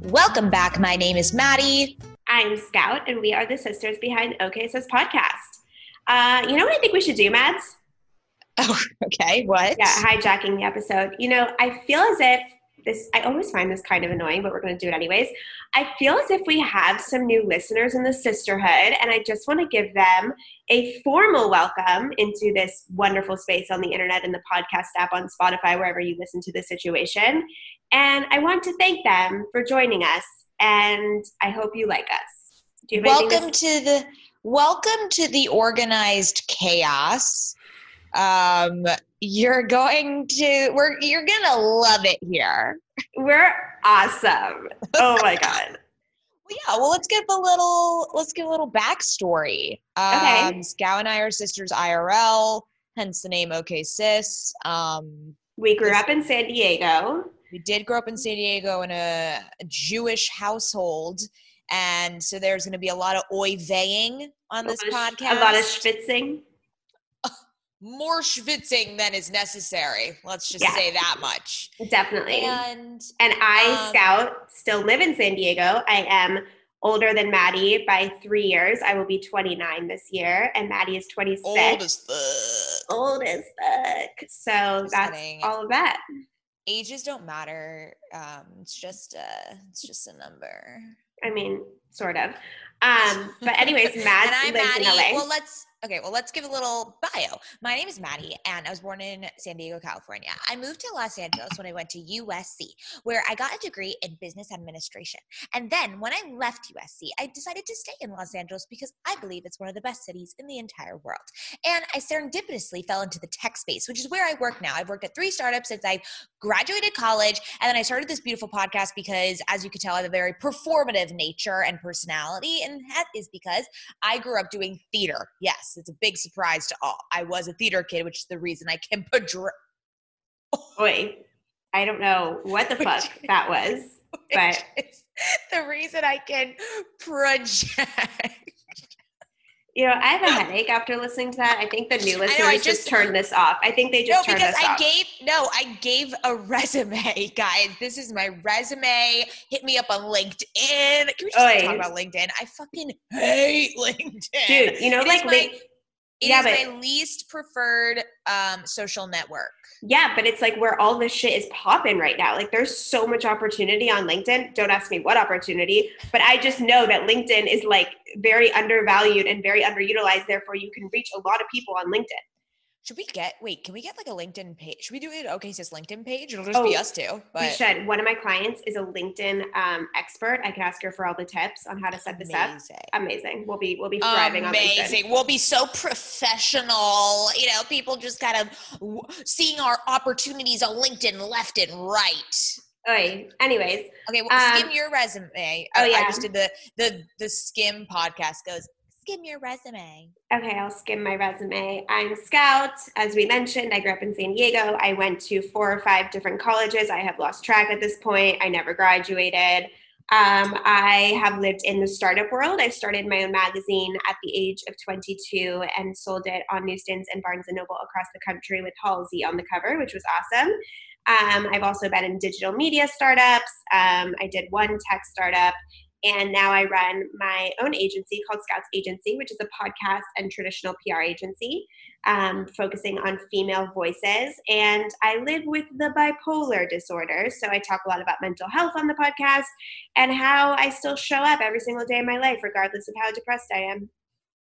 Welcome back. My name is Maddie. I'm Scout, and we are the sisters behind OK Sis Podcast. You know what I think we should do, Mads? Oh, okay. What? Yeah, hijacking the episode. You know, I feel as if this, I always find this kind of annoying, but we're going to do it anyways. I feel as if we have some new listeners in the sisterhood, and I just want to give them a formal welcome into this wonderful space on the internet and the podcast app on Spotify, wherever you listen to this situation. And I want to thank them for joining us, and I hope you like us. Do you have welcome to the organized chaos. You're gonna love it here. We're awesome. Oh my God. Well, let's give a little backstory. Okay. Scout and I are sisters IRL, hence the name OK Sis. We grew up in San Diego. We did grow up in San Diego in a Jewish household. And so there's going to be a lot of oy-veying on this podcast. A lot of schwitzing. More schwitzing than is necessary. Let's just say that much. Definitely. And I, Scout, still live in San Diego. I am older than Maddie by 3 years. I will be 29 this year, and Maddie is 26. Old as fuck. So that's all of that. Ages don't matter. It's just a number. I mean, sort of. But anyways, Maddie lives in LA. Well, let's give a little bio. My name is Maddie, and I was born in San Diego, California. I moved to Los Angeles when I went to USC, where I got a degree in business administration. And then when I left USC, I decided to stay in Los Angeles because I believe it's one of the best cities in the entire world. And I serendipitously fell into the tech space, which is where I work now. I've worked at 3 startups since I graduated college, and then I started this beautiful podcast because, as you can tell, I have a very performative nature and personality, and that is because I grew up doing theater. Yes. It's a big surprise to all. I was a theater kid, which is the reason I can portray. Wait, I don't know what the fuck that was, but the reason I can project. You know, I have a headache after listening to that. I think the new listeners just turned this off. I think they just turned this off. I gave a resume, guys. This is my resume. Hit me up on LinkedIn. Can we just talk about LinkedIn? I fucking hate LinkedIn. Dude, you know, it is my least preferred social network. Yeah, but it's like where all this shit is popping right now. Like there's so much opportunity on LinkedIn. Don't ask me what opportunity, but I just know that LinkedIn is like very undervalued and very underutilized. Therefore, you can reach a lot of people on LinkedIn. Can we get like a LinkedIn page? Should we do an OKSIS LinkedIn page? It'll just be us two. But. We should. One of my clients is a LinkedIn expert. I could ask her for all the tips on how to set this up. Amazing. We'll be thriving on LinkedIn. Amazing. We'll be so professional. You know, people just kind of seeing our opportunities on LinkedIn left and right. Oy. Anyways. Okay, well, skim your resume. Oh, yeah. I just did the skim podcast goes. Skim your resume. Okay, I'll skim my resume. I'm Scout. As we mentioned, I grew up in San Diego. I went to 4 or 5 different colleges. I have lost track at this point. I never graduated. I have lived in the startup world. I started my own magazine at the age of 22 and sold it on newsstands and Barnes & Noble across the country with Halsey on the cover, which was awesome. I've also been in digital media startups. I did one tech startup. And now I run my own agency called Scouts Agency, which is a podcast and traditional PR agency focusing on female voices. And I live with the bipolar disorder. So I talk a lot about mental health on the podcast and how I still show up every single day of my life, regardless of how depressed I am.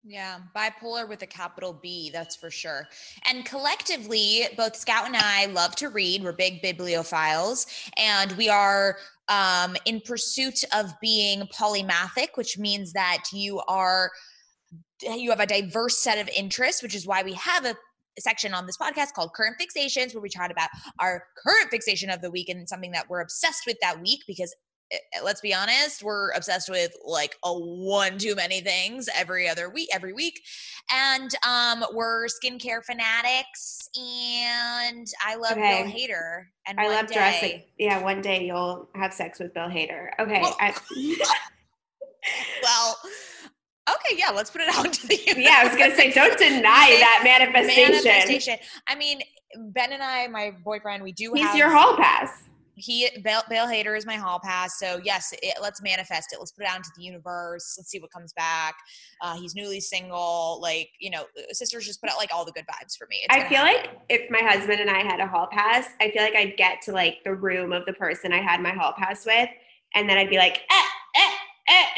Yeah, bipolar with a capital B, that's for sure. And collectively, both Scout and I love to read. We're big bibliophiles, and we are in pursuit of being polymathic, which means that you have a diverse set of interests, which is why we have a section on this podcast called Current Fixations, where we talk about our current fixation of the week and something that we're obsessed with that week, because let's be honest, we're obsessed with like one too many things every week. And we're skincare fanatics, and I love Bill Hader. And I love dressing. Yeah, one day you'll have sex with Bill Hader. Okay. Well, okay, yeah, let's put it out to the universe. Yeah, I was going to say, don't deny that manifestation. I mean, Ben and I, my boyfriend, he's your hall pass. Bill Hader is my hall pass. So yes, let's manifest it. Let's put it out into the universe. Let's see what comes back. He's newly single. Like, you know, sisters, just put out like all the good vibes for me. Like if my husband and I had a hall pass, I feel like I'd get to like the room of the person I had my hall pass with. And then I'd be like,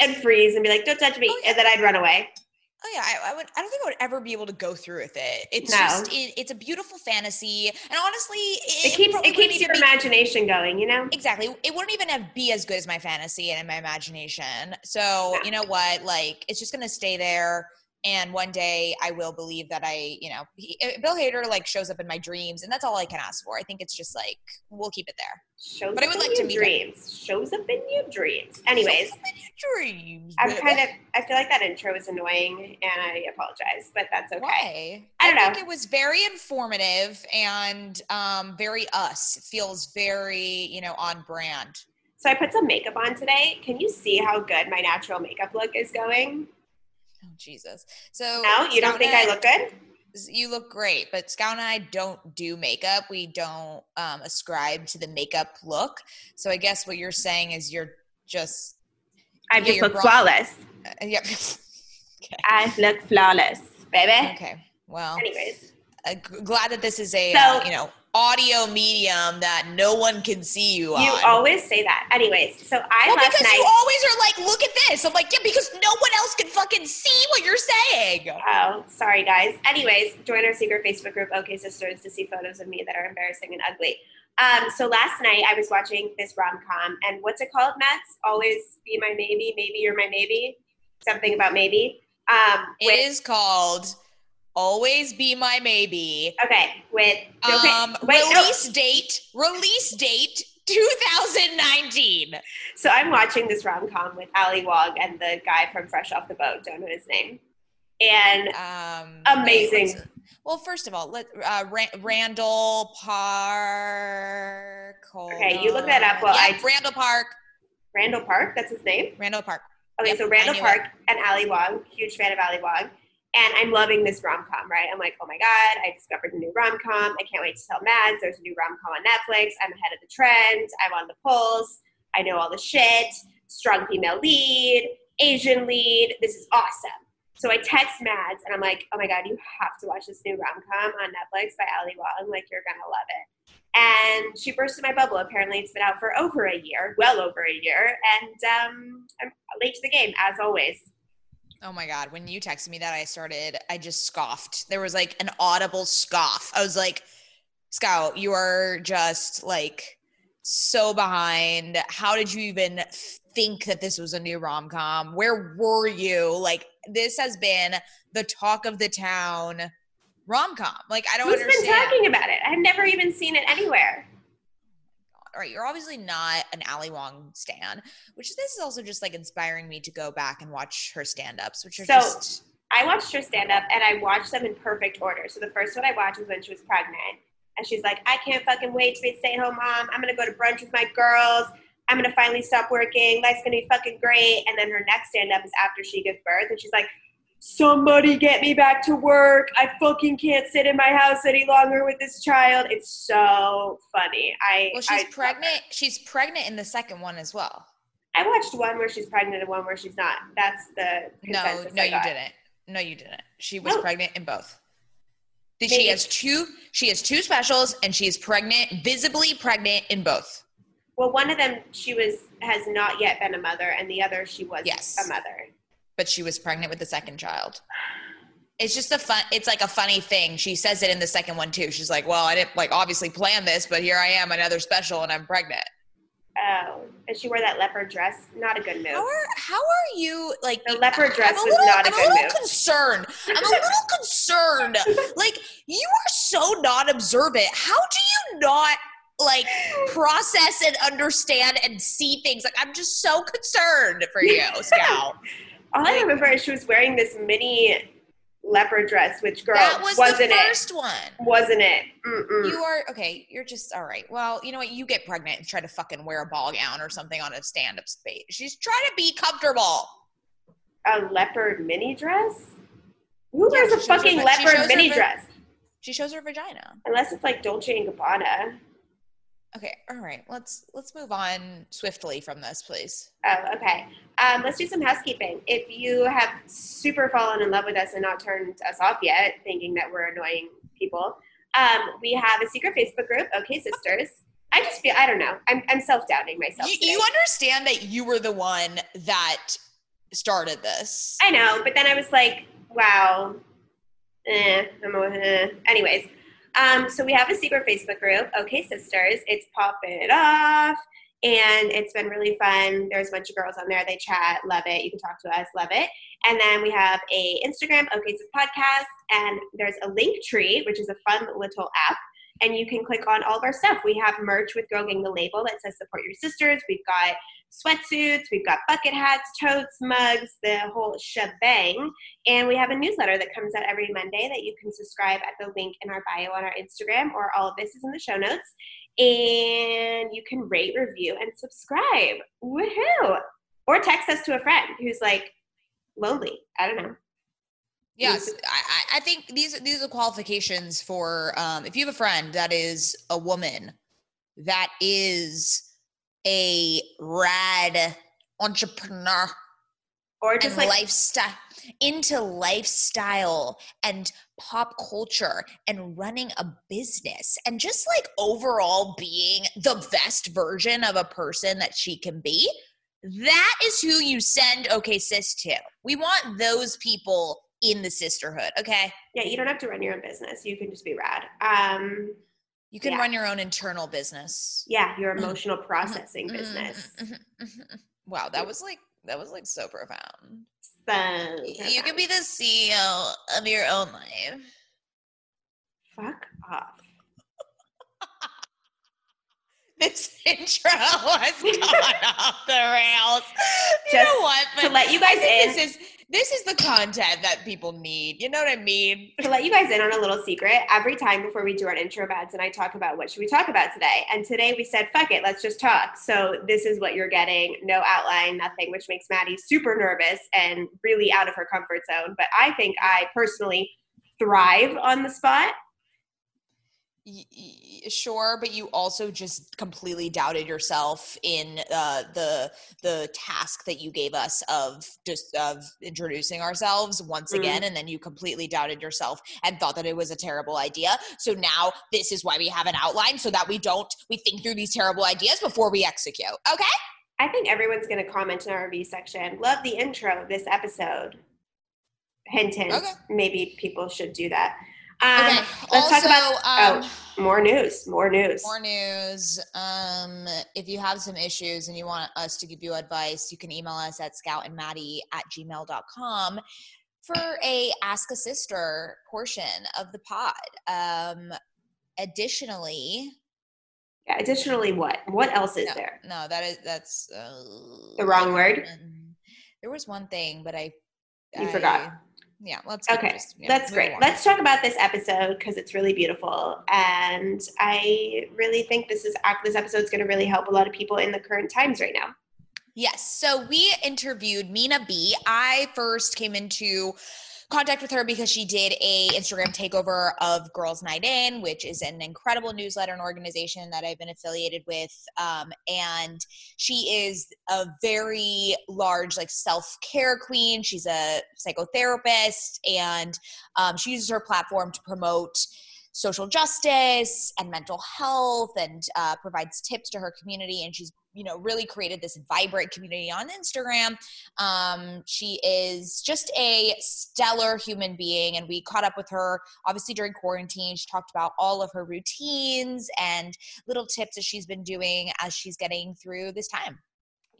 and freeze and be like, don't touch me. Oh, yeah. And then I'd run away. Oh yeah, I don't think I would ever be able to go through with it. It's a beautiful fantasy, and honestly, it keeps your imagination going. You know, exactly. It wouldn't even be as good as my fantasy and my imagination. So you know what? Like, it's just gonna stay there. And one day I will believe that Bill Hader like shows up in my dreams, and that's all I can ask for. I think it's just like, we'll keep it there. Shows up in your dreams. Anyways. Shows up in your dreams. I feel like that intro is annoying and I apologize, but that's okay. Why? I think it was very informative and very us. It feels very, on brand. So I put some makeup on today. Can you see how good my natural makeup look is going? Oh, Jesus. So no, you don't think I look good? You look great, but Scout and I don't do makeup. We don't ascribe to the makeup look. So I guess what you're saying is I just look flawless. Yep. Okay. I look flawless, baby. Okay. Well, anyways, glad that this is a, audio medium that no one can see you on. You always say that. Anyways, so last night. Because you always are like, look at this. I'm like, yeah, because no one else can fucking see what you're saying. Oh, sorry guys. Anyways, join our secret Facebook group, OK Sisters, to see photos of me that are embarrassing and ugly. So last night I was watching this rom-com, and what's it called, Matt's? Always Be My Maybe, Maybe You're My Maybe? Something about maybe. It is called Always Be My Maybe. Okay, with release date 2019. So I'm watching this rom-com with Ali Wong and the guy from Fresh Off the Boat, don't know his name. And amazing. Well, first of all, Randall Park. Okay, you look that up. Well, yeah, Randall Park. Randall Park, that's his name? Randall Park. Okay, yep, so Randall Park and Ali Wong, huge fan of Ali Wong. And I'm loving this rom-com, right? I'm like, oh my God, I discovered a new rom-com. I can't wait to tell Mads there's a new rom-com on Netflix. I'm ahead of the trend. I'm on the pulse. I know all the shit. Strong female lead, Asian lead. This is awesome. So I text Mads and I'm like, oh my God, you have to watch this new rom-com on Netflix by Ali Wong. Like, you're going to love it. And she burst in my bubble. Apparently it's been out for well over a year. And I'm late to the game, as always. Oh my God. When you texted me that, I just scoffed. There was like an audible scoff. I was like, Scout, you are just like so behind. How did you even think that this was a new rom-com? Where were you? Like, this has been the talk of the town rom-com. Like, I don't understand. Who's been talking about it? I've never even seen it anywhere. All right, you're obviously not an Ali Wong stan, which this is also just like inspiring me to go back and watch her stand-ups, which are just... I watched her stand-up and I watched them in perfect order. So the first one I watched was when she was pregnant and she's like, I can't fucking wait to be a stay-at-home mom. I'm going to go to brunch with my girls. I'm going to finally stop working. Life's going to be fucking great. And then her next stand-up is after she gives birth and she's like, somebody get me back to work. I fucking can't sit in my house any longer with this child. It's so funny. Well, she's pregnant. She's pregnant in the second one as well. I watched one where she's pregnant and one where she's not. That's the consensus. No, you didn't. She was pregnant in both. She has two specials and she is pregnant, visibly pregnant in both. Well, one of them has not yet been a mother and the other she was a mother. But she was pregnant with the second child. It's just it's like a funny thing. She says it in the second one too. She's like, well, I didn't like obviously plan this, but here I am, another special and I'm pregnant. Oh, and she wore that leopard dress. Not a good move. How are you like? The leopard dress was not a good move. I'm a little concerned. Like, you are so non-observant. How do you not like process and understand and see things? Like, I'm just so concerned for you, Scout. All I remember is she was wearing this mini leopard dress, which, girl, wasn't the first one. Mm-mm. You are, okay, you're just, all right. Well, you know what? You get pregnant and try to fucking wear a ball gown or something on a stand-up stage. She's trying to be comfortable. A leopard mini dress? Who wears a fucking leopard mini dress? She shows her vagina. Unless it's like Dolce & Gabbana. Okay, all right. Let's move on swiftly from this, please. Oh, okay. Let's do some housekeeping. If you have super fallen in love with us and not turned us off yet, thinking that we're annoying people, we have a secret Facebook group, OK Sisters. I just feel, I don't know. I'm self-doubting myself. You understand that you were the one that started this. I know, but then I was like, wow. Anyways. So we have a secret Facebook group, OK Sisters. It's popping off, and it's been really fun. There's a bunch of girls on there. They chat. Love it. You can talk to us. Love it. And then we have a Instagram, OK Sister Podcast, and there's a Linktree, which is a fun little app, and you can click on all of our stuff. We have merch with Girl Gang the label that says Support Your Sisters. We've got sweatsuits. We've got bucket hats, totes, mugs, the whole shebang. And we have a newsletter that comes out every Monday that you can subscribe at the link in our bio on our Instagram, or all of this is in the show notes. And you can rate, review, and subscribe. Woohoo! Or text us to a friend who's like lonely. I don't know. Yes, I think these are qualifications for if you have a friend that is a woman, that is a rad entrepreneur, or just like lifestyle and pop culture and running a business and just like overall being the best version of a person that she can be. That is who you send OK Sis to. We want those people in the sisterhood, okay? Yeah, you don't have to run your own business. You can just be rad. You can run your own internal business. Yeah, your emotional processing business. Wow, that was like so profound. You can be the CEO of your own life. Fuck off. This intro has gone off the rails. You know what? But to let you guys in. This is the content that people need. You know what I mean? To let you guys in on a little secret, every time before we do our intro ads and I talk about what should we talk about today. And today we said, fuck it, let's just talk. So this is what you're getting. No outline, nothing, which makes Maddie super nervous and really out of her comfort zone. But I think I personally thrive on the spot. Sure, but you also just completely doubted yourself in the task that you gave us of introducing ourselves once again, and then you completely doubted yourself and thought that it was a terrible idea. So now this is why we have an outline, so that we think through these terrible ideas before we execute. Okay? I think everyone's going to comment in our review section. Love the intro of this episode. Hint, hint. Okay. Maybe people should do that. Okay. Let's also talk about more news. If you have some issues and you want us to give you advice, you can email us at scoutandmaddie@gmail.com for a Ask a Sister portion of the pod. Additionally, what else is there? No, that's the wrong word. There was one thing, but I forgot. Yeah, let's okay. Just, yeah, that's great. On. Let's talk about this episode because it's really beautiful, and I really think this episode is going to really help a lot of people in the current times right now. Yes. So we interviewed Mina B. I first came into contact with her because she did a Instagram takeover of Girls Night In, which is an incredible newsletter and organization that I've been affiliated with. And she is a very large, self-care queen. She's a psychotherapist, and she uses her platform to promote social justice and mental health and provides tips to her community. And she's really created this vibrant community on Instagram. She is just a stellar human being, and we caught up with her, obviously, during quarantine. She talked about all of her routines and little tips that she's been doing as she's getting through this time.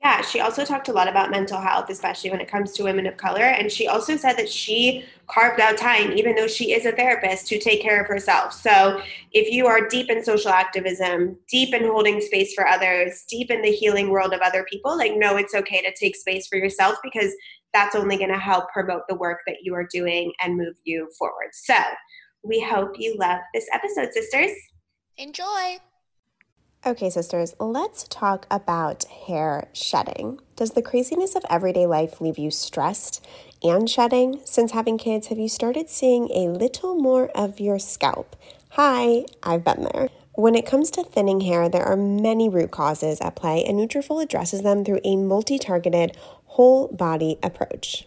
Yeah, she also talked a lot about mental health, especially when it comes to women of color. And she also said that she carved out time, even though she is a therapist, to take care of herself. So if you are deep in social activism, deep in holding space for others, deep in the healing world of other people, no, it's okay to take space for yourself, because that's only going to help promote the work that you are doing and move you forward. So we hope you love this episode, sisters. Enjoy. Okay, sisters, let's talk about hair shedding. Does the craziness of everyday life leave you stressed and shedding? Since having kids, have you started seeing a little more of your scalp? Hi, I've been there. When it comes to thinning hair, there are many root causes at play, and Nutrafol addresses them through a multi-targeted, whole-body approach.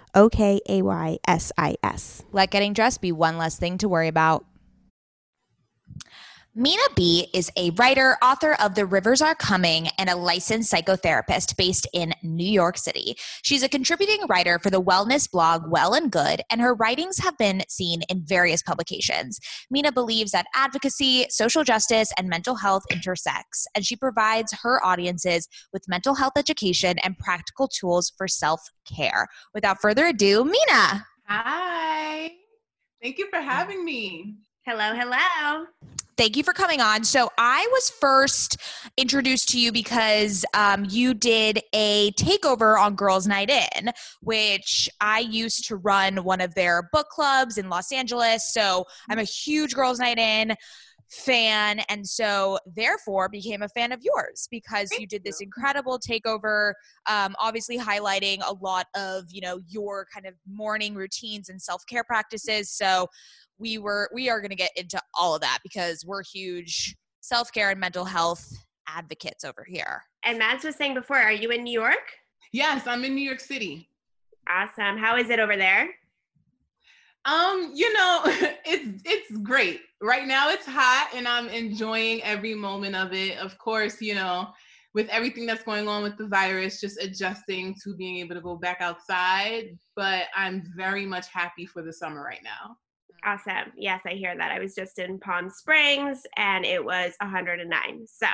OKAYSIS. Let getting dressed be one less thing to worry about. Mina B is a writer, author of The Rivers Are Coming, and a licensed psychotherapist based in New York City. She's a contributing writer for the wellness blog Well and Good, and her writings have been seen in various publications. Mina believes that advocacy, social justice, and mental health intersects, and she provides her audiences with mental health education and practical tools for self-care. Without further ado, Mina. Hi. Thank you for having me. Hello, hello. Thank you for coming on. So I was first introduced to you because you did a takeover on Girls Night In, which I used to run one of their book clubs in Los Angeles. So I'm a huge Girls Night In fan, and so therefore became a fan of yours because you did this incredible takeover, obviously highlighting a lot of, you know, your kind of morning routines and self-care practices. So we are going to get into all of that because we're huge self-care and mental health advocates over here. And Mads was saying before, are you in New York? Yes, I'm in New York City. Awesome. How is it over there? You know, it's great. Right now it's hot and I'm enjoying every moment of it. Of course, you know, with everything that's going on with the virus, just adjusting to being able to go back outside, but I'm very much happy for the summer right now. Awesome. Yes, I hear that. I was just in Palm Springs and it was 109. So,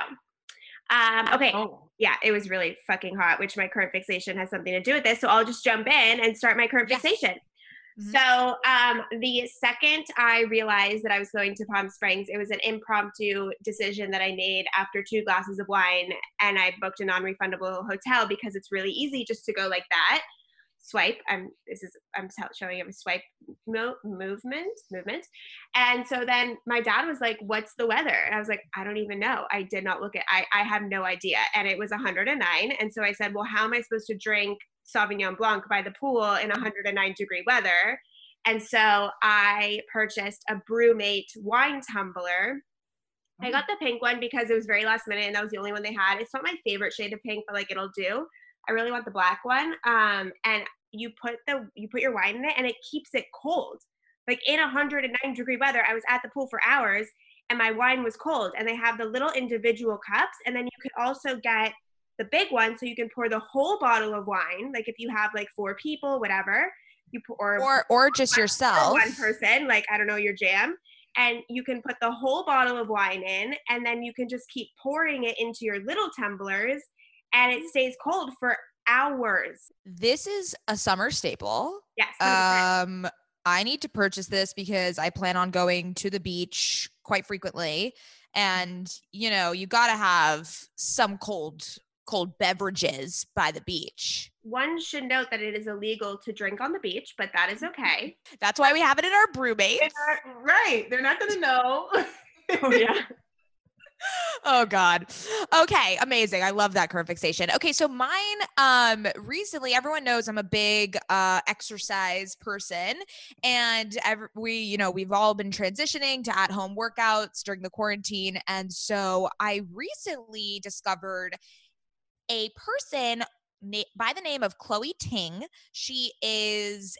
okay. Oh. Yeah, it was really fucking hot, which my current fixation has something to do with this. So I'll just jump in and start my current fixation. Mm-hmm. So the second I realized that I was going to Palm Springs, it was an impromptu decision that I made after 2 glasses of wine, and I booked a non-refundable hotel because it's really easy just to go like that. swipe. I'm showing him a swipe movement. And so then my dad was like, what's the weather? And I was like, I don't even know. I did not look at, I have no idea. And it was 109. And so I said, well, how am I supposed to drink Sauvignon Blanc by the pool in 109 degree weather? And so I purchased a Brewmate wine tumbler. I got the pink one because it was very last minute and that was the only one they had. It's not my favorite shade of pink, but like it'll do. I really want the black one. And you put your wine in it and it keeps it cold. Like in 109 degree weather, I was at the pool for hours and my wine was cold. And they have the little individual cups. And then you could also get the big one so you can pour the whole bottle of wine. Like if you have like four people, whatever. You pour, or just yourself. One person, like, I don't know, your jam. And you can put the whole bottle of wine in, and then you can just keep pouring it into your little tumblers, and it stays cold for hours. This is a summer staple. Yes. 100%. I need to purchase this because I plan on going to the beach quite frequently, and you know, you gotta have some cold beverages by the beach. One should note that it is illegal to drink on the beach, but that is okay. That's why we have it in our Brewmate. Right. They're not going to know. Oh, yeah. Oh, God. Okay. Amazing. I love that curve fixation. Okay. So mine, recently, everyone knows I'm a big, exercise person, and we've all been transitioning to at-home workouts during the quarantine. And so I recently discovered a person by the name of Chloe Ting. She is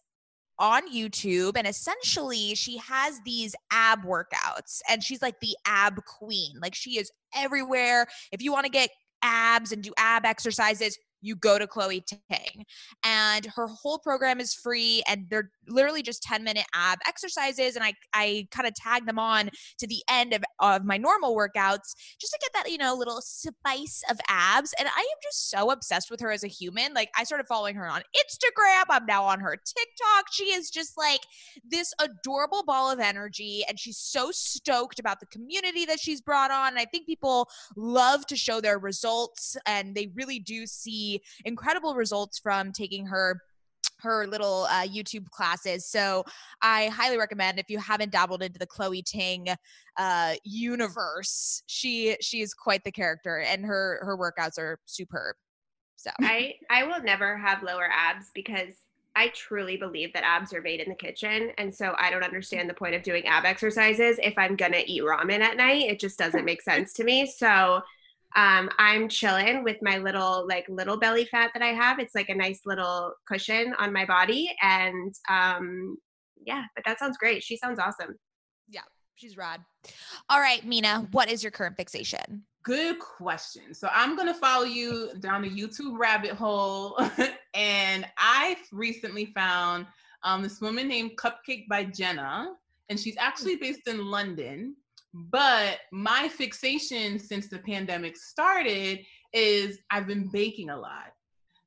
on YouTube, and essentially she has these ab workouts, and she's like the ab queen. Like she is everywhere. If you want to get abs and do ab exercises, you go to Chloe Ting, and her whole program is free, and they're literally just 10-minute ab exercises. And I kind of tag them on to the end of my normal workouts just to get that, you know, little spice of abs. And I am just so obsessed with her as a human. Like I started following her on Instagram. I'm now on her TikTok. She is just like this adorable ball of energy, and she's so stoked about the community that she's brought on. And I think people love to show their results, and they really do see incredible results from taking her little YouTube classes. So I highly recommend, if you haven't dabbled into the Chloe Ting universe, she is quite the character, and her workouts are superb. So I will never have lower abs because I truly believe that abs are made in the kitchen. And so I don't understand the point of doing ab exercises if I'm going to eat ramen at night. It just doesn't make sense to me. So I'm chilling with my little belly fat that I have. It's like a nice little cushion on my body. And, yeah, but that sounds great. She sounds awesome. Yeah, she's rad. All right, Mina, what is your current fixation? Good question. So I'm going to follow you down the YouTube rabbit hole. And I recently found, this woman named Cupcake by Jenna, and she's actually based in London. But my fixation since the pandemic started is I've been baking a lot.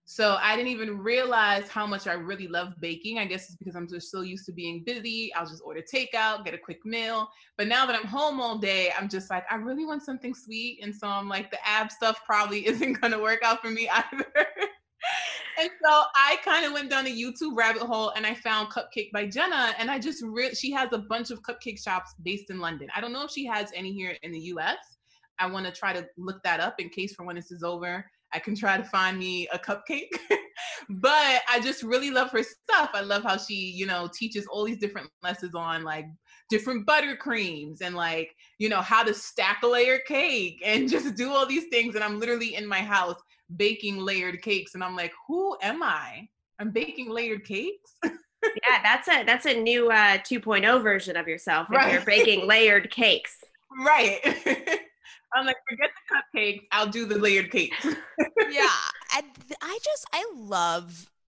So I didn't even realize how much I really love baking. I guess it's because I'm just so used to being busy. I'll just order takeout, get a quick meal. But now that I'm home all day, I'm just like, I really want something sweet. And so I'm like, the ab stuff probably isn't going to work out for me either. And so I kind of went down a YouTube rabbit hole, and I found Cupcake by Jenna, and I just she has a bunch of cupcake shops based in London. I don't know if she has any here in the US. I want to try to look that up in case for when this is over, I can try to find me a cupcake. But I just really love her stuff. I love how she, you know, teaches all these different lessons on like different buttercreams and like, you know, how to stack a layer cake and just do all these things. And I'm literally in my house baking layered cakes, and I'm like, who am I? I'm baking layered cakes. Yeah, that's a new 2.0 version of yourself. If right. You're baking layered cakes. Right. I'm like, forget the cupcakes, I'll do the layered cakes. Yeah. And I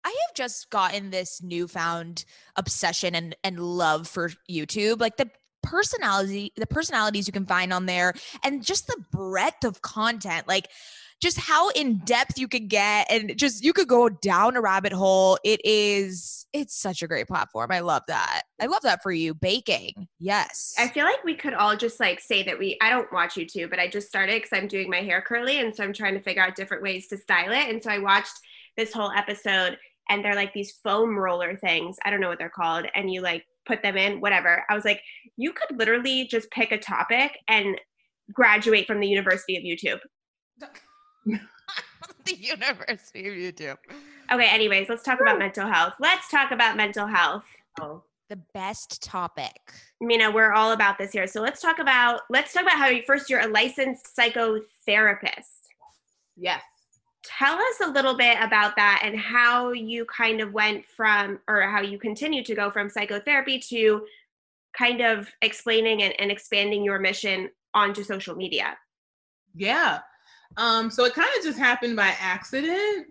have just gotten this newfound obsession and love for YouTube. Like the personalities you can find on there, and just the breadth of content. Like just how in depth you could get, and just, you could go down a rabbit hole. It's such a great platform. I love that. I love that for you. Baking. Yes. I feel like we could all just like say that I don't watch YouTube, but I just started because I'm doing my hair curly. And so I'm trying to figure out different ways to style it. And so I watched this whole episode and they're like these foam roller things. I don't know what they're called. And you like put them in, whatever. I was like, you could literally just pick a topic and graduate from the University of YouTube. The University of YouTube. Okay, anyways, let's talk about mental health. Let's talk about mental health. Oh, the best topic. Mina, we're all about this here. So let's talk about how you first, you're a licensed psychotherapist. Yes. Tell us a little bit about that and how you kind of went from, or how you continue to go from psychotherapy to kind of explaining and expanding your mission onto social media. Yeah. So it kind of just happened by accident.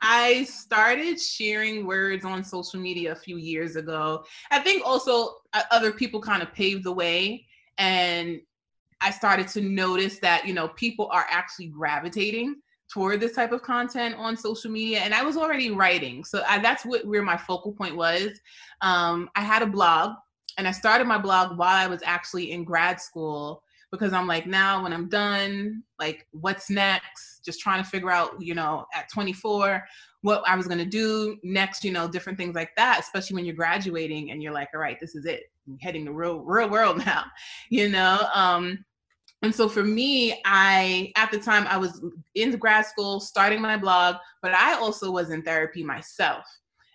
I started sharing words on social media a few years ago. I think also other people kind of paved the way, and I started to notice that, you know, people are actually gravitating toward this type of content on social media. And I was already writing. So that's where my focal point was. I had a blog, and I started my blog while I was actually in grad school, because I'm like, now when I'm done, like what's next? Just trying to figure out, you know, at 24, what I was going to do next, you know, different things like that, especially when you're graduating and you're like, all right, this is it. I'm heading the real world now, you know? And so for me, at the time I was in grad school, starting my blog, but I also was in therapy myself.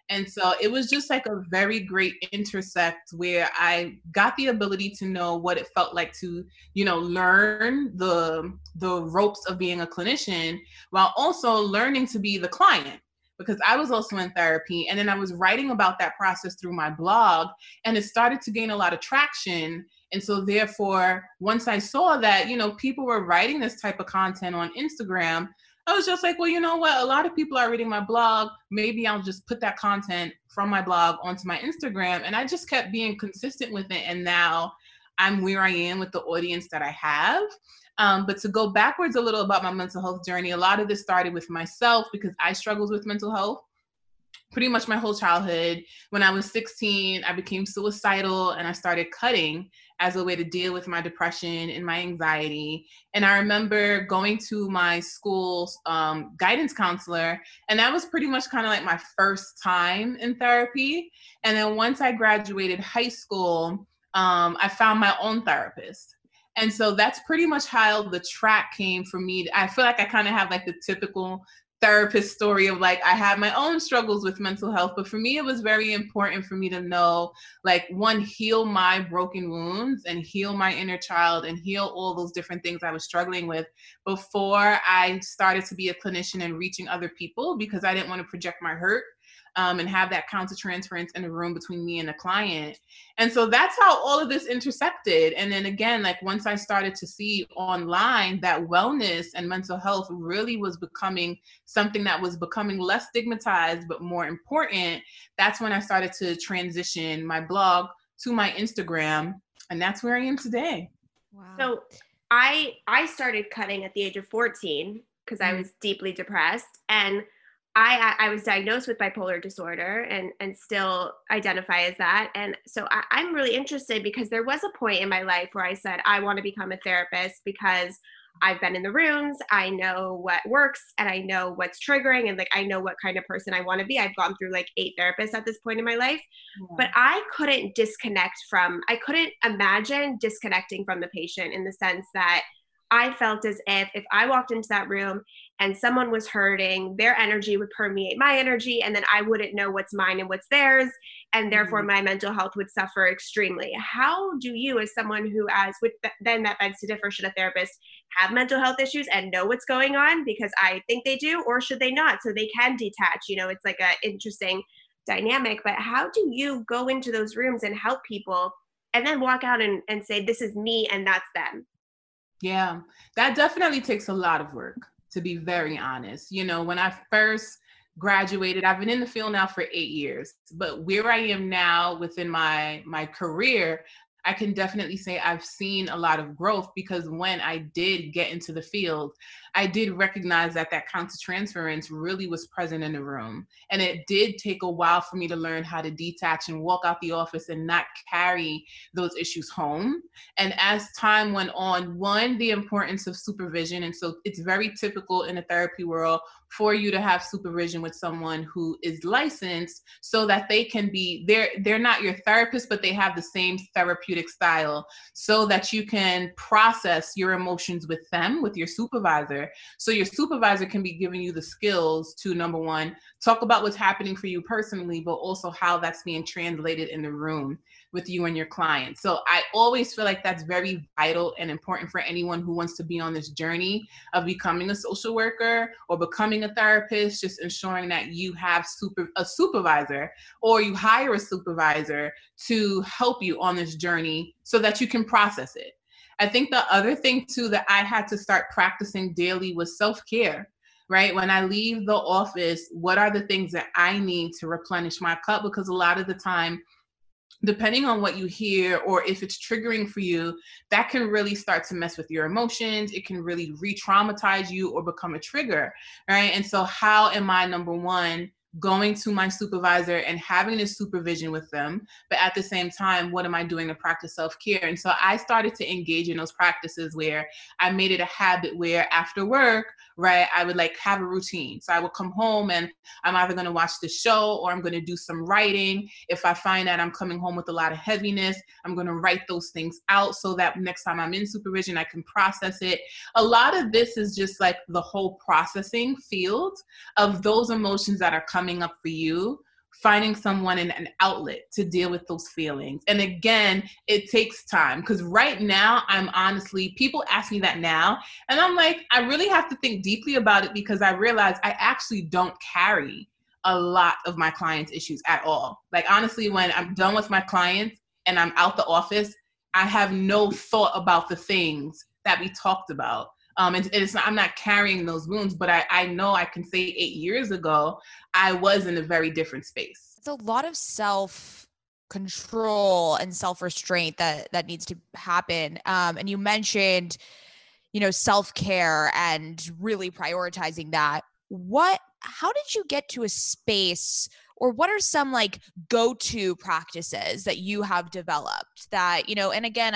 And so it was just like a very great intersect where I got the ability to know what it felt like to, you know, learn the ropes of being a clinician while also learning to be the client, because I was also in therapy. And then I was writing about that process through my blog, and it started to gain a lot of traction. And so therefore, once I saw that, you know, people were writing this type of content on Instagram, I was just like, well, you know what? A lot of people are reading my blog. Maybe I'll just put that content from my blog onto my Instagram. And I just kept being consistent with it. And now I'm where I am with the audience that I have. But to go backwards a little about my mental health journey, a lot of this started with myself because I struggled with mental health pretty much my whole childhood. When I was 16, I became suicidal and I started cutting as a way to deal with my depression and my anxiety. And I remember going to my school's guidance counselor, and that was pretty much kind of like my first time in therapy. And then once I graduated high school, I found my own therapist. And so that's pretty much how the track came for me. I feel like I kind of have like the typical therapist story of like, I have my own struggles with mental health, but for me, it was very important for me to know, like, one, heal my broken wounds and heal my inner child and heal all those different things I was struggling with before I started to be a clinician and reaching other people, because I didn't want to project my hurt and have that countertransference in the room between me and the client. And so that's how all of this intersected. And then again, like once I started to see online that wellness and mental health really was becoming something that was becoming less stigmatized, but more important, that's when I started to transition my blog to my Instagram. And that's where I am today. Wow. So I started cutting at the age of 14 because I was deeply depressed, and I was diagnosed with bipolar disorder and still identify as that. And so I'm really interested because there was a point in my life where I said, I want to become a therapist because I've been in the rooms, I know what works and I know what's triggering, and like, I know what kind of person I want to be. I've gone through like 8 therapists at this point in my life, but I couldn't imagine disconnecting from the patient, in the sense that I felt as if I walked into that room and someone was hurting, their energy would permeate my energy, and then I wouldn't know what's mine and what's theirs, and therefore my mental health would suffer extremely. How do you, as someone who, as with then that begs to differ, should a therapist have mental health issues and know what's going on? Because I think they do, or should they not? So they can detach, you know, it's like an interesting dynamic, but how do you go into those rooms and help people and then walk out and say, this is me and that's them? Yeah, that definitely takes a lot of work, to be very honest. You know, when I first graduated, I've been in the field now for 8 years, but where I am now within my career, I can definitely say I've seen a lot of growth, because when I did get into the field, I did recognize that that counter transference really was present in the room. And it did take a while for me to learn how to detach and walk out the office and not carry those issues home. And as time went on, one, the importance of supervision. And so it's very typical in the therapy world for you to have supervision with someone who is licensed, so that they can be, they're not your therapist, but they have the same therapeutic style, so that you can process your emotions with them, with your supervisor. So your supervisor can be giving you the skills to, number one, talk about what's happening for you personally, but also how that's being translated in the room with you and your clients. So I always feel like that's very vital and important for anyone who wants to be on this journey of becoming a social worker or becoming a therapist, just ensuring that you have a supervisor, or you hire a supervisor to help you on this journey so that you can process it. I think the other thing too that I had to start practicing daily was self-care. Right? When I leave the office, what are the things that I need to replenish my cup? Because a lot of the time, depending on what you hear or if it's triggering for you, that can really start to mess with your emotions. It can really re-traumatize you or become a trigger, right? And so how am I, number one, going to my supervisor and having this supervision with them, but at the same time, what am I doing to practice self-care? And so I started to engage in those practices where I made it a habit where after work, right, I would like have a routine. So I would come home and I'm either going to watch the show or I'm going to do some writing. If I find that I'm coming home with a lot of heaviness, I'm going to write those things out so that next time I'm in supervision, I can process it. A lot of this is just like the whole processing field of those emotions that are coming up for you, finding someone and an outlet to deal with those feelings. And again, it takes time, because right now I'm honestly, people ask me that now, and I'm like, I really have to think deeply about it, because I realize I actually don't carry a lot of my clients' issues at all. Like honestly, when I'm done with my clients and I'm out the office, I have no thought about the things that we talked about. And it's not, I'm not carrying those wounds, but I know I can say 8 years ago, I was in a very different space. It's a lot of self-control and self-restraint that needs to happen. And you mentioned, self-care and really prioritizing that. How did you get to a space, or what are some like go-to practices that you have developed that, and again,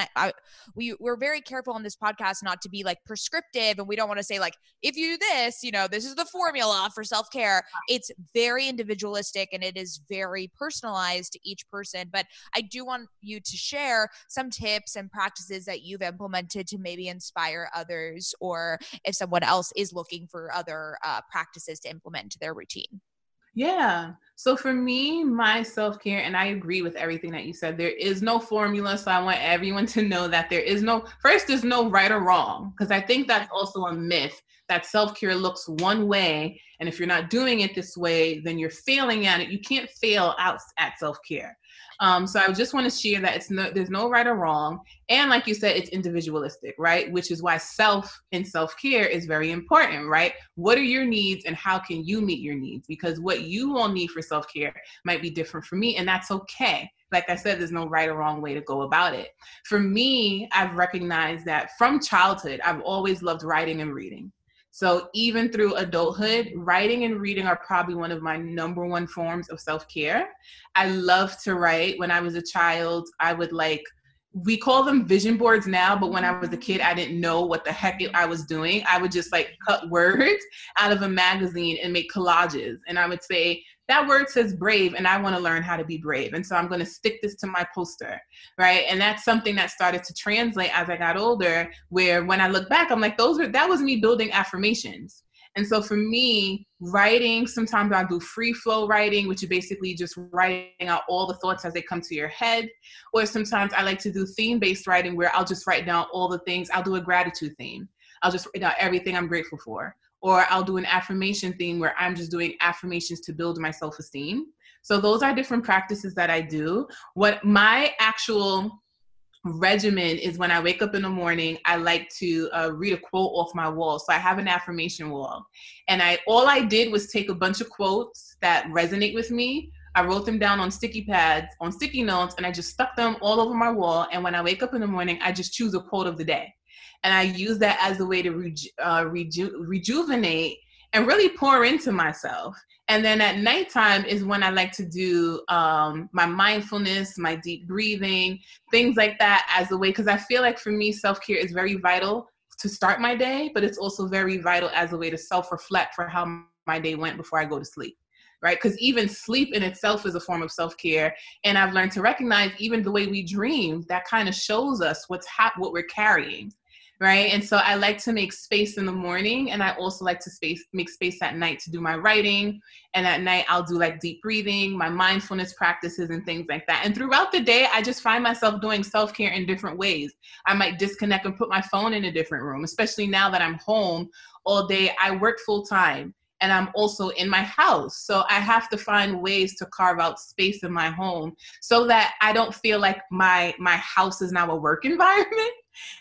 we're very careful on this podcast not to be like prescriptive, and we don't want to say like, if you do this, this is the formula for self-care. It's very individualistic and it is very personalized to each person. But I do want you to share some tips and practices that you've implemented to maybe inspire others, or if someone else is looking for other practices to implement to their routine. Yeah. So for me, my self-care, and I agree with everything that you said, there is no formula. So I want everyone to know that there's no right or wrong, because I think that's also a myth, that self-care looks one way. And if you're not doing it this way, then you're failing at it. You can't fail out at self-care. So I just want to share that there's no right or wrong. And like you said, it's individualistic, right? Which is why self-care is very important, right? What are your needs and how can you meet your needs? Because what you will need for self-care might be different for me, and that's okay. Like I said, there's no right or wrong way to go about it. For me, I've recognized that from childhood, I've always loved writing and reading. So even through adulthood, writing and reading are probably one of my number one forms of self-care. I love to write. When I was a child, I would we call them vision boards now, but when I was a kid, I didn't know what the heck I was doing. I would just cut words out of a magazine and make collages. And I would say, that word says brave, and I want to learn how to be brave. And so I'm going to stick this to my poster, right? And that's something that started to translate as I got older, where when I look back, I'm like, that was me building affirmations. And so for me, writing, sometimes I'll do free flow writing, which is basically just writing out all the thoughts as they come to your head. Or sometimes I like to do theme-based writing, where I'll just write down all the things. I'll do a gratitude theme. I'll just write down everything I'm grateful for. Or I'll do an affirmation theme, where I'm just doing affirmations to build my self-esteem. So those are different practices that I do. What my actual regimen is, when I wake up in the morning, I like to read a quote off my wall. So I have an affirmation wall. And all I did was take a bunch of quotes that resonate with me. I wrote them down on sticky pads, on sticky notes, and I just stuck them all over my wall. And when I wake up in the morning, I just choose a quote of the day. And I use that as a way to rejuvenate and really pour into myself. And then at nighttime is when I like to do my mindfulness, my deep breathing, things like that as a way, because I feel like for me, self-care is very vital to start my day, but it's also very vital as a way to self-reflect for how my day went before I go to sleep, right? Because even sleep in itself is a form of self-care. And I've learned to recognize even the way we dream, that kind of shows us what we're carrying, right? And so I like to make space in the morning, and I also like to make space at night to do my writing. And at night I'll do like deep breathing, my mindfulness practices and things like that. And throughout the day, I just find myself doing self-care in different ways. I might disconnect and put my phone in a different room, especially now that I'm home all day. I work full time and I'm also in my house. So I have to find ways to carve out space in my home so that I don't feel like my house is now a work environment.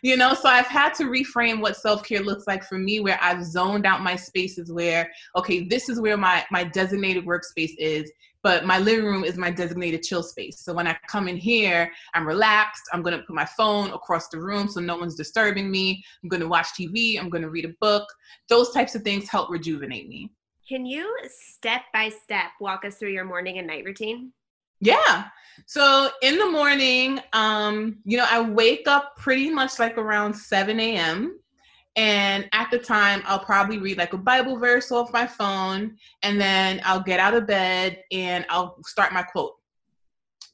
You know, so I've had to reframe what self-care looks like for me, where I've zoned out my spaces where, okay, this is where my designated workspace is, but my living room is my designated chill space. So when I come in here, I'm relaxed. I'm going to put my phone across the room so no one's disturbing me. I'm going to watch TV. I'm going to read a book. Those types of things help rejuvenate me. Can you step by step walk us through your morning and night routine? Yeah. So in the morning, I wake up pretty much like around 7 a.m. And at the time, I'll probably read like a Bible verse off my phone. And then I'll get out of bed and I'll start my quote.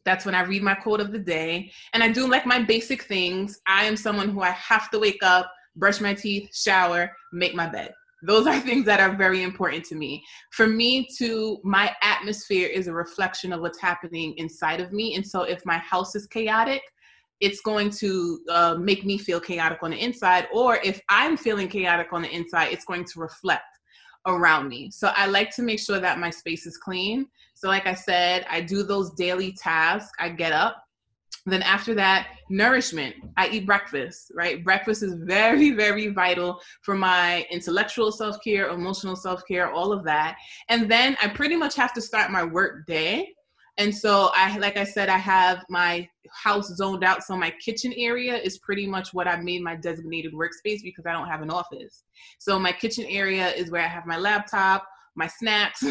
That's when I read my quote of the day. And I do like my basic things. I am someone who I have to wake up, brush my teeth, shower, make my bed. Those are things that are very important to me. For me, too, my atmosphere is a reflection of what's happening inside of me. And so if my house is chaotic, it's going to make me feel chaotic on the inside. Or if I'm feeling chaotic on the inside, it's going to reflect around me. So I like to make sure that my space is clean. So like I said, I do those daily tasks. I get up. Then after that, nourishment. I eat breakfast, right? Breakfast is very, very vital for my intellectual self-care, emotional self-care, all of that. And then I pretty much have to start my work day. And so I have my house zoned out. So my kitchen area is pretty much what I made my designated workspace because I don't have an office. So my kitchen area is where I have my laptop, my snacks,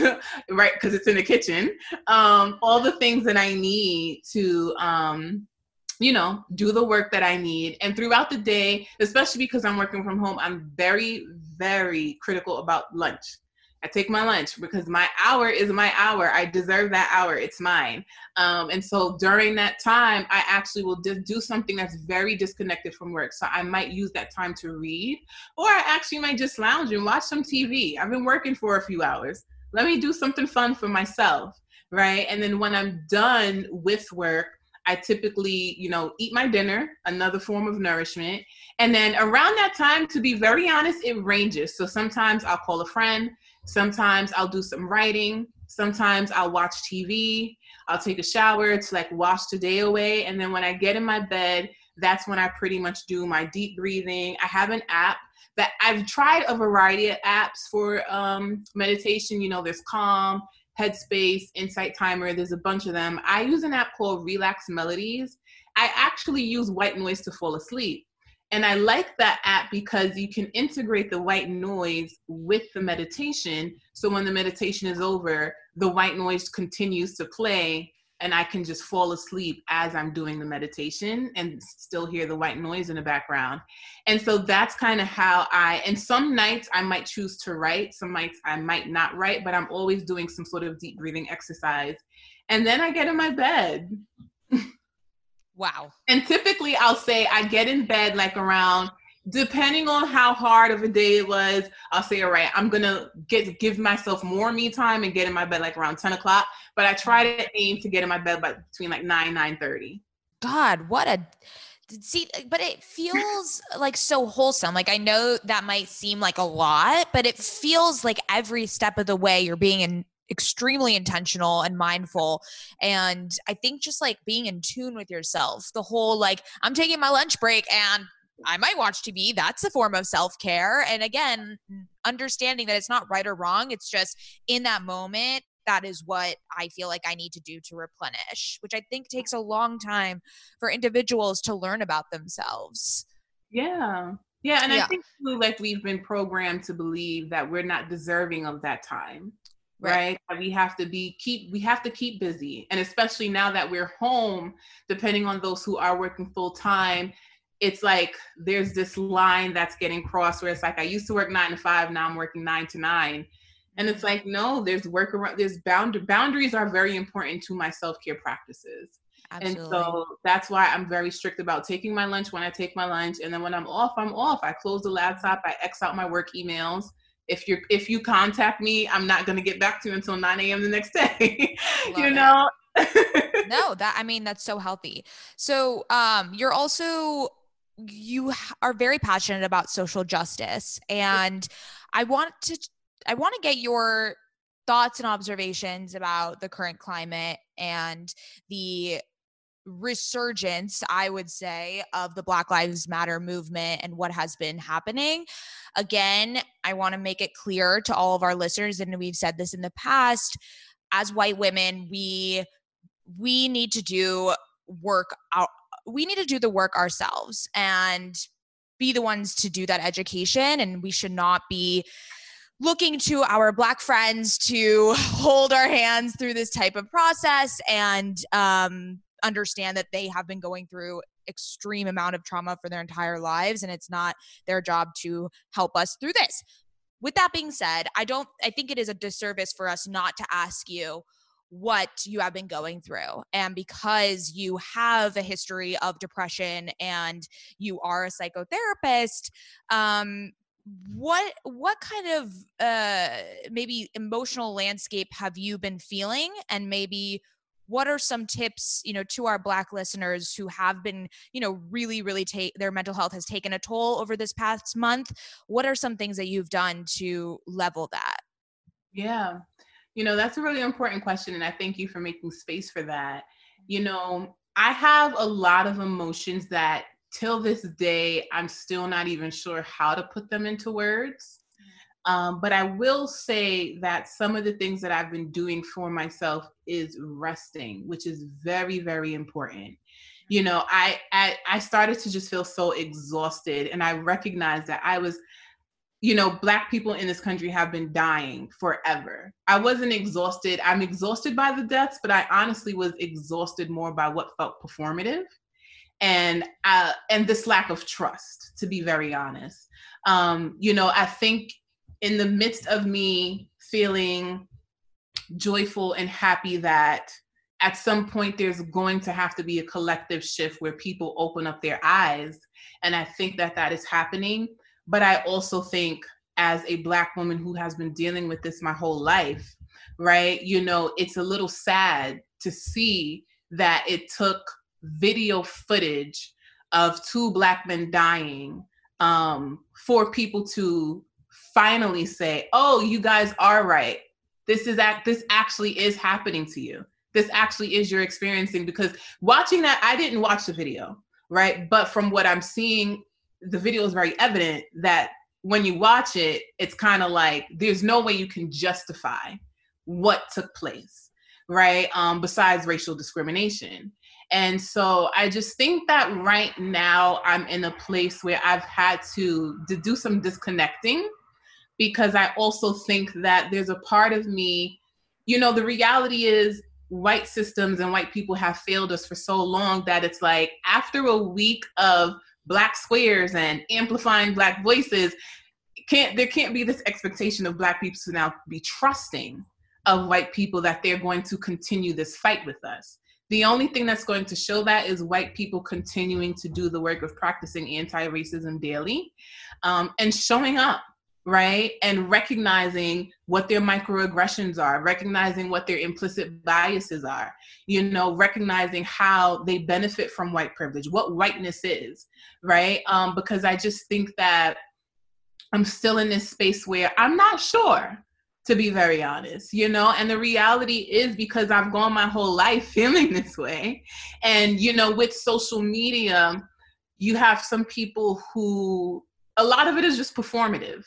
right? Because it's in the kitchen. All the things that I need to, do the work that I need. And throughout the day, especially because I'm working from home, I'm very, very critical about lunch. I take my lunch because my hour is my hour. I deserve that hour. It's mine. And so during that time, I actually will just do something that's very disconnected from work. So I might use that time to read, or I actually might just lounge and watch some TV. I've been working for a few hours. Let me do something fun for myself, right? And then when I'm done with work, I typically, eat my dinner, another form of nourishment. And then around that time, to be very honest, it ranges. So sometimes I'll call a friend. Sometimes I'll do some writing. Sometimes I'll watch TV. I'll take a shower to like wash the day away. And then when I get in my bed, that's when I pretty much do my deep breathing. I have an app that I've tried a variety of apps for meditation. There's Calm, Headspace, Insight Timer. There's a bunch of them. I use an app called Relax Melodies. I actually use white noise to fall asleep. And I like that app because you can integrate the white noise with the meditation. So when the meditation is over, the white noise continues to play and I can just fall asleep as I'm doing the meditation and still hear the white noise in the background. And so that's kind of how and some nights I might choose to write, some nights I might not write, but I'm always doing some sort of deep breathing exercise. And then I get in my bed. Wow. And typically I'll say I get in bed like around, depending on how hard of a day it was, I'll say, all right, I'm going to give myself more me time and get in my bed like around 10 o'clock. But I try to aim to get in my bed by between like 9:30. God, but it feels like so wholesome. Like I know that might seem like a lot, but it feels like every step of the way you're being extremely intentional and mindful. And I think just like being in tune with yourself, the whole, like, I'm taking my lunch break and I might watch TV. That's a form of self-care. And again, understanding that it's not right or wrong. It's just in that moment, that is what I feel like I need to do to replenish, which I think takes a long time for individuals to learn about themselves. Yeah. Yeah. And I think like we've been programmed to believe that we're not deserving of that time. Right. That we have to keep busy. And especially now that we're home, depending on those who are working full time, it's like there's this line that's getting crossed where it's like, I used to work 9 to 5, now I'm working 9 to 9. And it's like, no, there's work around, there's boundaries are very important to my self-care practices. Absolutely. And so that's why I'm very strict about taking my lunch when I take my lunch. And then when I'm off, I'm off. I close the laptop, I X out my work emails. If you contact me, I'm not going to get back to you until 9 a.m. the next day, you know? No, that's so healthy. So you're also, you are very passionate about social justice. And I want to get your thoughts and observations about the current climate and the resurgence, I would say, of the Black Lives Matter movement and what has been happening. Again, I want to make it clear to all of our listeners, and we've said this in the past, as white women, we need to do work out. We need to do the work ourselves and be the ones to do that education. And we should not be looking to our Black friends to hold our hands through this type of process, and understand that they have been going through extreme amount of trauma for their entire lives, and it's not their job to help us through this. With that being said, I think it is a disservice for us not to ask you what you have been going through. And because you have a history of depression and you are a psychotherapist, what kind of maybe emotional landscape have you been feeling, and maybe what are some tips, to our Black listeners who have been, really, really their mental health has taken a toll over this past month? What are some things that you've done to level that? Yeah. That's a really important question, and I thank you for making space for that. I have a lot of emotions that till this day, I'm still not even sure how to put them into words. But I will say that some of the things that I've been doing for myself is resting, which is very, very important. I started to just feel so exhausted, and I recognized that I was, Black people in this country have been dying forever. I wasn't exhausted. I'm exhausted by the deaths, but I honestly was exhausted more by what felt performative and this lack of trust, to be very honest. I think in the midst of me feeling joyful and happy that at some point there's going to have to be a collective shift where people open up their eyes. And I think that is happening. But I also think, as a Black woman who has been dealing with this my whole life, right? It's a little sad to see that it took video footage of two Black men dying for people to finally say, oh, you guys are right. This actually is happening to you. This actually is your experiencing. Because watching that, I didn't watch the video, right? But from what I'm seeing, the video is very evident that when you watch it, it's kind of like, there's no way you can justify what took place, right? Besides racial discrimination. And so I just think that right now I'm in a place where I've had to do some disconnecting, because I also think that there's a part of me, the reality is white systems and white people have failed us for so long that it's like after a week of Black squares and amplifying Black voices, there can't be this expectation of Black people to now be trusting of white people that they're going to continue this fight with us. The only thing that's going to show that is white people continuing to do the work of practicing anti-racism daily, and showing up, right? And recognizing what their microaggressions are, recognizing what their implicit biases are, recognizing how they benefit from white privilege, what whiteness is, right? Because I just think that I'm still in this space where I'm not sure, to be very honest, and the reality is because I've gone my whole life feeling this way. And, with social media, you have some people who, a lot of it is just performative.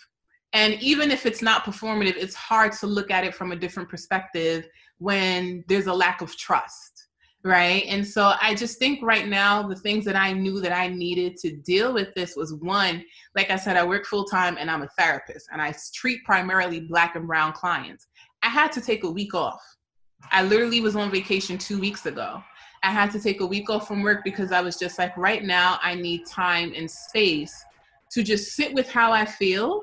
And even if it's not performative, it's hard to look at it from a different perspective when there's a lack of trust, right? And so I just think right now, the things that I knew that I needed to deal with this was, one, like I said, I work full time and I'm a therapist and I treat primarily Black and brown clients. I had to take a week off. I literally was on vacation 2 weeks ago. I had to take a week off from work because I was just like, right now I need time and space to just sit with how I feel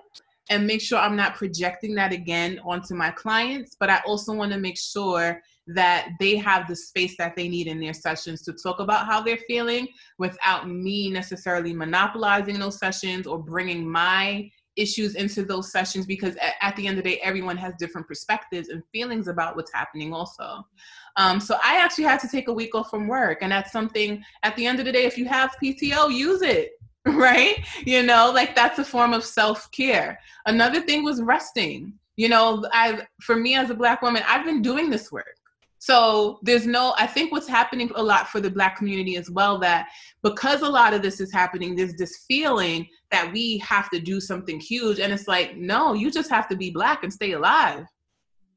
and make sure I'm not projecting that again onto my clients. But I also want to make sure that they have the space that they need in their sessions to talk about how they're feeling without me necessarily monopolizing those sessions or bringing my issues into those sessions, because at the end of the day, everyone has different perspectives and feelings about what's happening also. So I actually had to take a week off from work. And that's something, at the end of the day, if you have PTO, use it. Right? You know, like that's a form of self-care. Another thing was resting. You know, for me as a Black woman, I've been doing this work. So I think what's happening a lot for the Black community as well, that because a lot of this is happening, there's this feeling that we have to do something huge. And it's like, no, you just have to be Black and stay alive.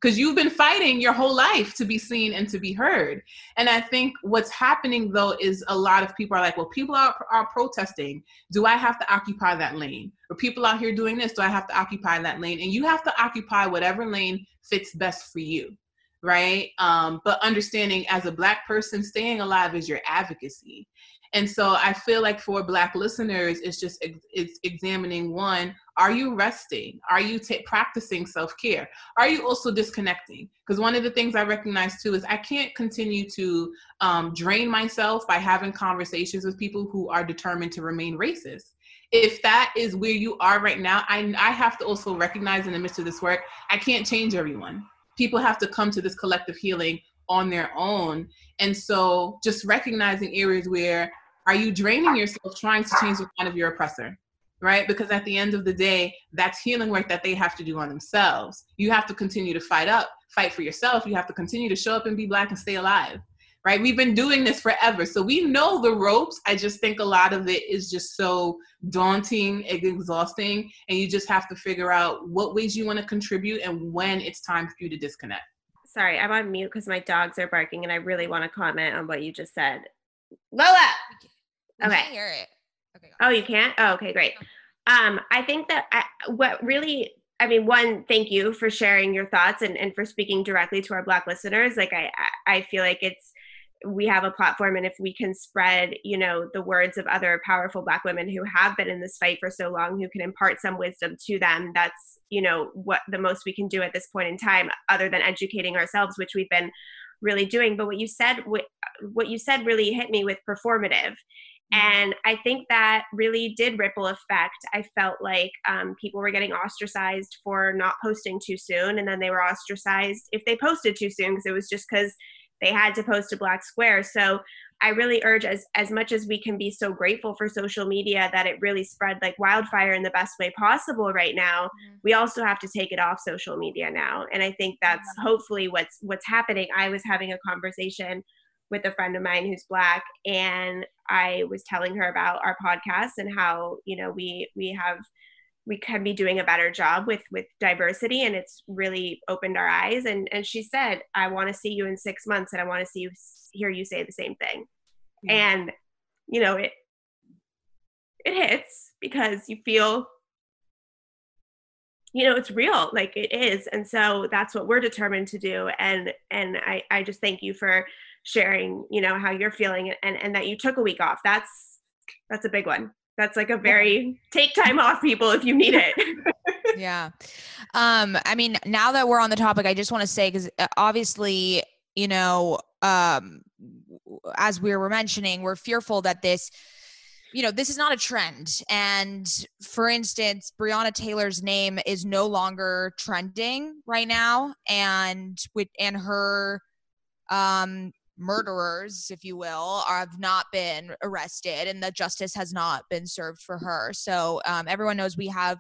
Because you've been fighting your whole life to be seen and to be heard. And I think what's happening, though, is a lot of people are like, well, people are protesting. Do I have to occupy that lane? Or people out here doing this, do I have to occupy that lane? And you have to occupy whatever lane fits best for you, right? But understanding as a Black person, staying alive is your advocacy. And so I feel like for Black listeners, it's examining, one, are you resting? Are you practicing self-care? Are you also disconnecting? Because one of the things I recognize too is I can't continue to drain myself by having conversations with people who are determined to remain racist. If that is where you are right now, I have to also recognize in the midst of this work, I can't change everyone. People have to come to this collective healing on their own. And so just recognizing areas where are you draining yourself trying to change the mind of your oppressor? Right? Because at the end of the day, that's healing work that they have to do on themselves. You have to continue to fight for yourself. You have to continue to show up and be Black and stay alive, right? We've been doing this forever. So we know the ropes. I just think a lot of it is just so daunting and exhausting. And you just have to figure out what ways you want to contribute and when it's time for you to disconnect. Sorry, I'm on mute because my dogs are barking and I really want to comment on what you just said. Lola! Okay. I can't hear it. Okay, oh, you can't? Oh, okay, great. I think that one, thank you for sharing your thoughts and for speaking directly to our Black listeners. Like, I feel like we have a platform, and if we can spread, you know, the words of other powerful Black women who have been in this fight for so long, who can impart some wisdom to them, that's, you know, what the most we can do at this point in time, other than educating ourselves, which we've been really doing. But what you said really hit me with performative. And I think that really did ripple effect. I felt like people were getting ostracized for not posting too soon. And then they were ostracized if they posted too soon, because it was just because they had to post a Black square. So I really urge, as much as we can be so grateful for social media that it really spread like wildfire in the best way possible right now, we also have to take it off social media now. And I think that's hopefully what's happening. I was having a conversation with a friend of mine who's Black, and I was telling her about our podcast and how, you know, we can be doing a better job with diversity, and it's really opened our eyes. And she said, I want to see you in 6 months, and I want to hear you say the same thing. Mm-hmm. And, you know, it hits, because you feel, you know, it's real, like it is. And so that's what we're determined to do. And I just thank you for sharing, you know, how you're feeling and that you took a week off. That's a big one. That's like a very take time off, people, if you need it. Yeah. I mean, now that we're on the topic, I just want to say, because obviously, you know, as we were mentioning, we're fearful that this is not a trend. And for instance, Breonna Taylor's name is no longer trending right now. And her murderers, if you will, have not been arrested, and the justice has not been served for her. So everyone knows we have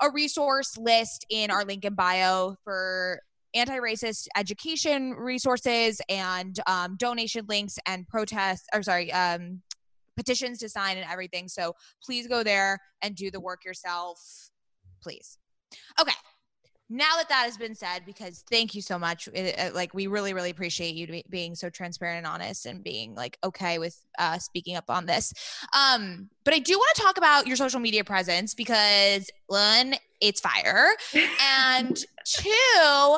a resource list in our link in bio for anti-racist education resources and donation links and petitions to sign and everything. So please go there and do the work yourself, please. Okay. Now that that has been said, because thank you so much. Like, we really, really appreciate you being so transparent and honest and being like, okay with speaking up on this. But I do want to talk about your social media presence because one, it's fire. And two,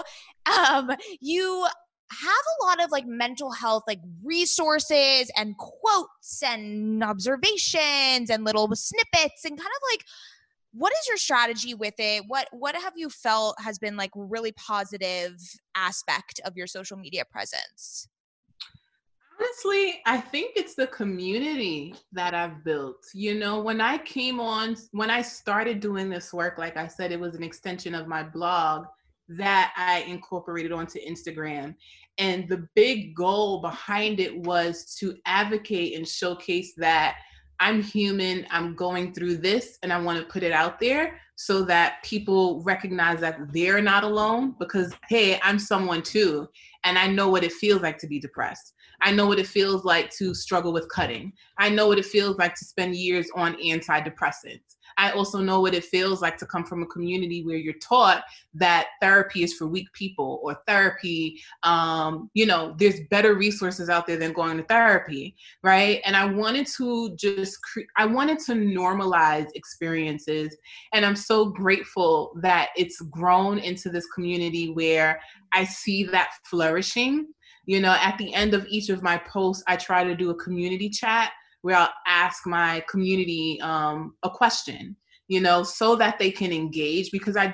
you have a lot of like mental health, like resources and quotes and observations and little snippets and kind of like, what is your strategy with it? What have you felt has been like really positive aspect of your social media presence? Honestly, I think it's the community that I've built. You know, when I started doing this work, like I said, it was an extension of my blog that I incorporated onto Instagram. And the big goal behind it was to advocate and showcase that I'm human, I'm going through this, and I want to put it out there so that people recognize that they're not alone because, hey, I'm someone too. And I know what it feels like to be depressed. I know what it feels like to struggle with cutting. I know what it feels like to spend years on antidepressants. I also know what it feels like to come from a community where you're taught that therapy is for weak people or therapy, you know, there's better resources out there than going to therapy, right? And I wanted to just, I wanted to normalize experiences. And I'm so grateful that it's grown into this community where I see that flourishing. You know, at the end of each of my posts, I try to do a community chat where I'll ask my community a question, you know, so that they can engage because I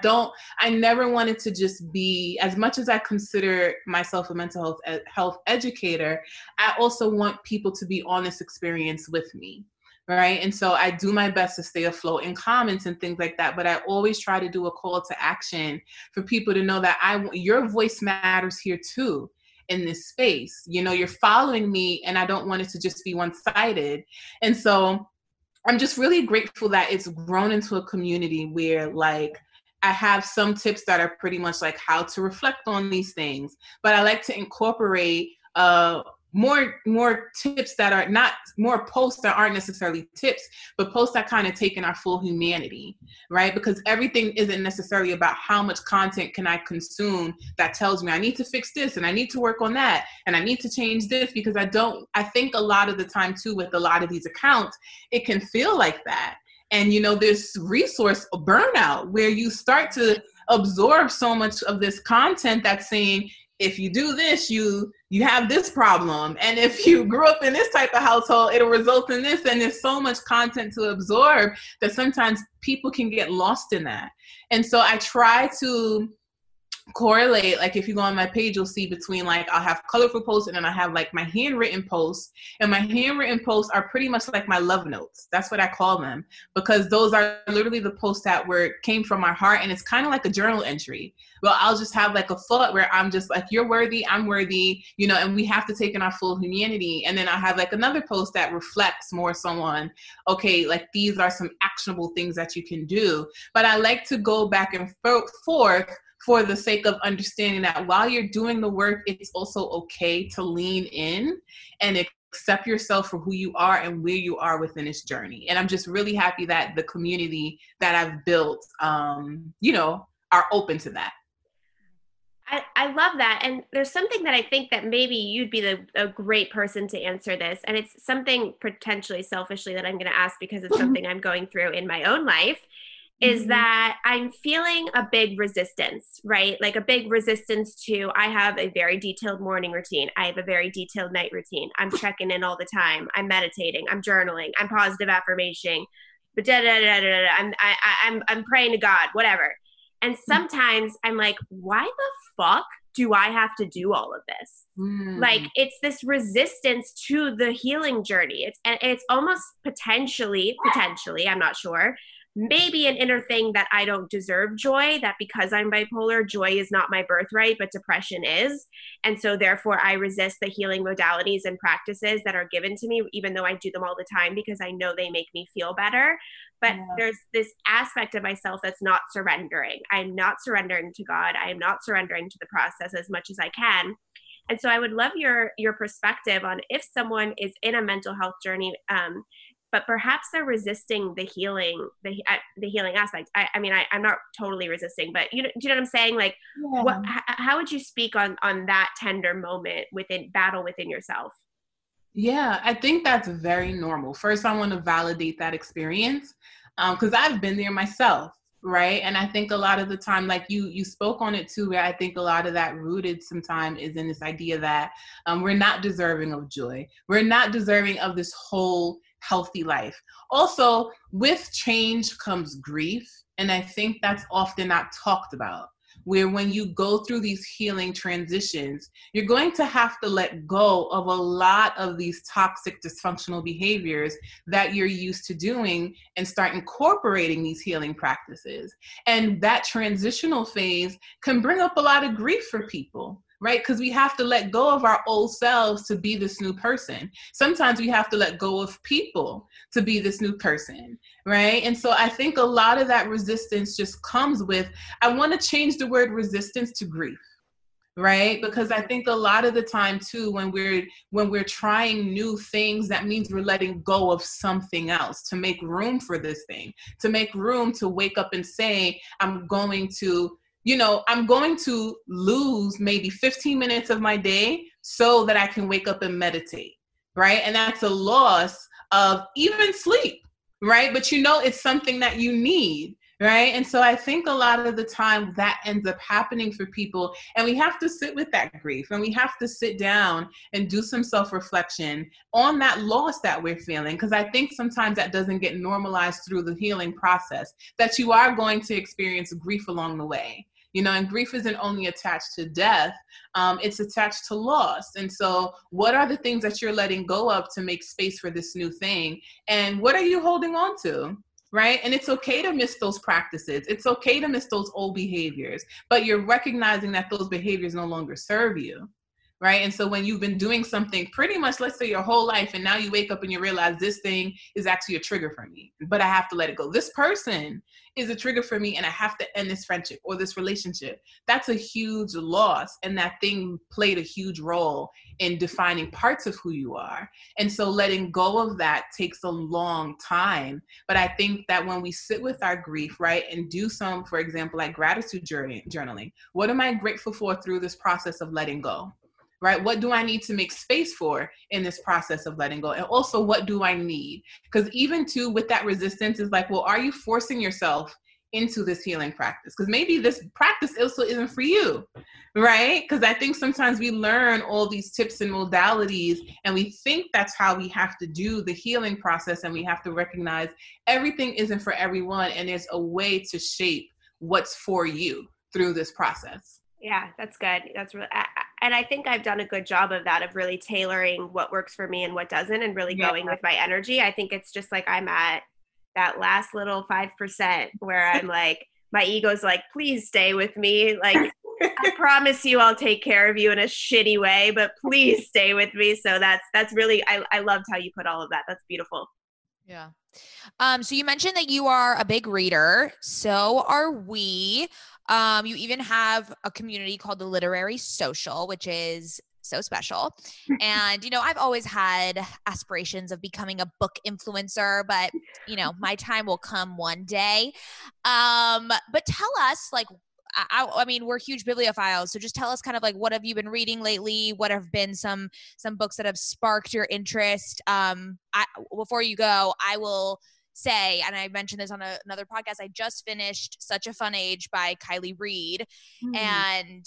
never wanted to just be, as much as I consider myself a mental health educator, I also want people to be on this experience with me, right? And so I do my best to stay afloat in comments and things like that, but I always try to do a call to action for people to know that your voice matters here too. In this space, you know, you're following me and I don't want it to just be one-sided. And so I'm just really grateful that it's grown into a community where like I have some tips that are pretty much like how to reflect on these things, but I like to incorporate more tips that are not, more posts that aren't necessarily tips, but posts that kind of take in our full humanity, right? Because everything isn't necessarily about how much content can I consume that tells me I need to fix this and I need to work on that and I need to change this because I think a lot of the time too with a lot of these accounts, it can feel like that. And you know, there's resource burnout where you start to absorb so much of this content that's saying, if you do this, you have this problem. And if you grew up in this type of household, it'll result in this. And there's so much content to absorb that sometimes people can get lost in that. And so I try to correlate, like if you go on my page, you'll see between like, I'll have colorful posts and then I have like my handwritten posts. And my handwritten posts are pretty much like my love notes. That's what I call them because those are literally the posts that came from my heart. And it's kind of like a journal entry. Well, I'll just have like a thought where I'm just like, you're worthy, I'm worthy, you know, and we have to take in our full humanity. And then I have like another post that reflects more someone, okay, like these are some actionable things that you can do. But I like to go back and forth for the sake of understanding that while you're doing the work, it's also okay to lean in and accept yourself for who you are and where you are within this journey. And I'm just really happy that the community that I've built, you know, are open to that. I love that. And there's something that I think that maybe you'd be a great person to answer this. And it's something potentially selfishly that I'm going to ask because it's something I'm going through in my own life. Is that I'm feeling a big resistance, right? Like a big resistance to, I have a very detailed morning routine. I have a very detailed night routine. I'm checking in all the time. I'm meditating. I'm journaling. I'm positive affirmation. But I'm praying to God, whatever. And sometimes I'm like, why the fuck do I have to do all of this? Like it's this resistance to the healing journey. It's almost potentially, I'm not sure, maybe an inner thing that I don't deserve joy, that because I'm bipolar, joy is not my birthright, but depression is. And so therefore I resist the healing modalities and practices that are given to me, even though I do them all the time because I know they make me feel better. But there's this aspect of myself that's not surrendering. I'm not surrendering to God. I am not surrendering to the process as much as I can. And so I would love your perspective on if someone is in a mental health journey, but perhaps they're resisting the healing, the healing aspect. I mean, I'm not totally resisting, but you know, do you know what I'm saying? Like, yeah. How would you speak on that tender moment within battle within yourself? Yeah, I think that's very normal. First, I want to validate that experience because I've been there myself, right? And I think a lot of the time, like you spoke on it too, where I think a lot of that rooted sometimes is in this idea that we're not deserving of joy. We're not deserving of this whole healthy life. Also, with change comes grief. And I think that's often not talked about, where when you go through these healing transitions, you're going to have to let go of a lot of these toxic dysfunctional behaviors that you're used to doing and start incorporating these healing practices. And that transitional phase can bring up a lot of grief for people, right? Because we have to let go of our old selves to be this new person. Sometimes we have to let go of people to be this new person, right? And so I think a lot of that resistance just comes with, I want to change the word resistance to grief, right? Because I think a lot of the time too, when we're trying new things, that means we're letting go of something else to make room for this thing, to make room to wake up and say, I'm going to lose maybe 15 minutes of my day so that I can wake up and meditate, right? And that's a loss of even sleep, right? But it's something that you need, right? And so I think a lot of the time that ends up happening for people, and we have to sit with that grief, and we have to sit down and do some self-reflection on that loss that we're feeling, because I think sometimes that doesn't get normalized through the healing process, that you are going to experience grief along the way. And grief isn't only attached to death, it's attached to loss. And so what are the things that you're letting go of to make space for this new thing? And what are you holding on to, right? And it's okay to miss those practices. It's okay to miss those old behaviors, but you're recognizing that those behaviors no longer serve you, right? And so when you've been doing something pretty much, let's say your whole life, and now you wake up and you realize this thing is actually a trigger for me, but I have to let it go. This person is a trigger for me and I have to end this friendship or this relationship. That's a huge loss. And that thing played a huge role in defining parts of who you are. And so letting go of that takes a long time. But I think that when we sit with our grief, right, and do some, for example, like gratitude journaling, what am I grateful for through this process of letting go? Right? What do I need to make space for in this process of letting go? And also, what do I need? Because even too, with that resistance is like, well, are you forcing yourself into this healing practice? Because maybe this practice also isn't for you, right? Because I think sometimes we learn all these tips and modalities, and we think that's how we have to do the healing process. And we have to recognize everything isn't for everyone. And there's a way to shape what's for you through this process. Yeah, that's good. That's really, and I think I've done a good job of that, of really tailoring what works for me and what doesn't, and really going with my energy. I think it's just like I'm at that last little 5% where I'm like, my ego's like, please stay with me. Like, I promise you I'll take care of you in a shitty way, but please stay with me. So that's really, I loved how you put all of that. That's beautiful. Yeah. So you mentioned that you are a big reader. So are we. You even have a community called the Literary Social, which is so special. And, I've always had aspirations of becoming a book influencer, but, my time will come one day. But tell us, like, I mean, we're huge bibliophiles. So just tell us kind of like, what have you been reading lately? What have been some books that have sparked your interest? Before you go, I will say, and I mentioned this on another podcast, I just finished Such a Fun Age by Kylie Reid. Mm-hmm. And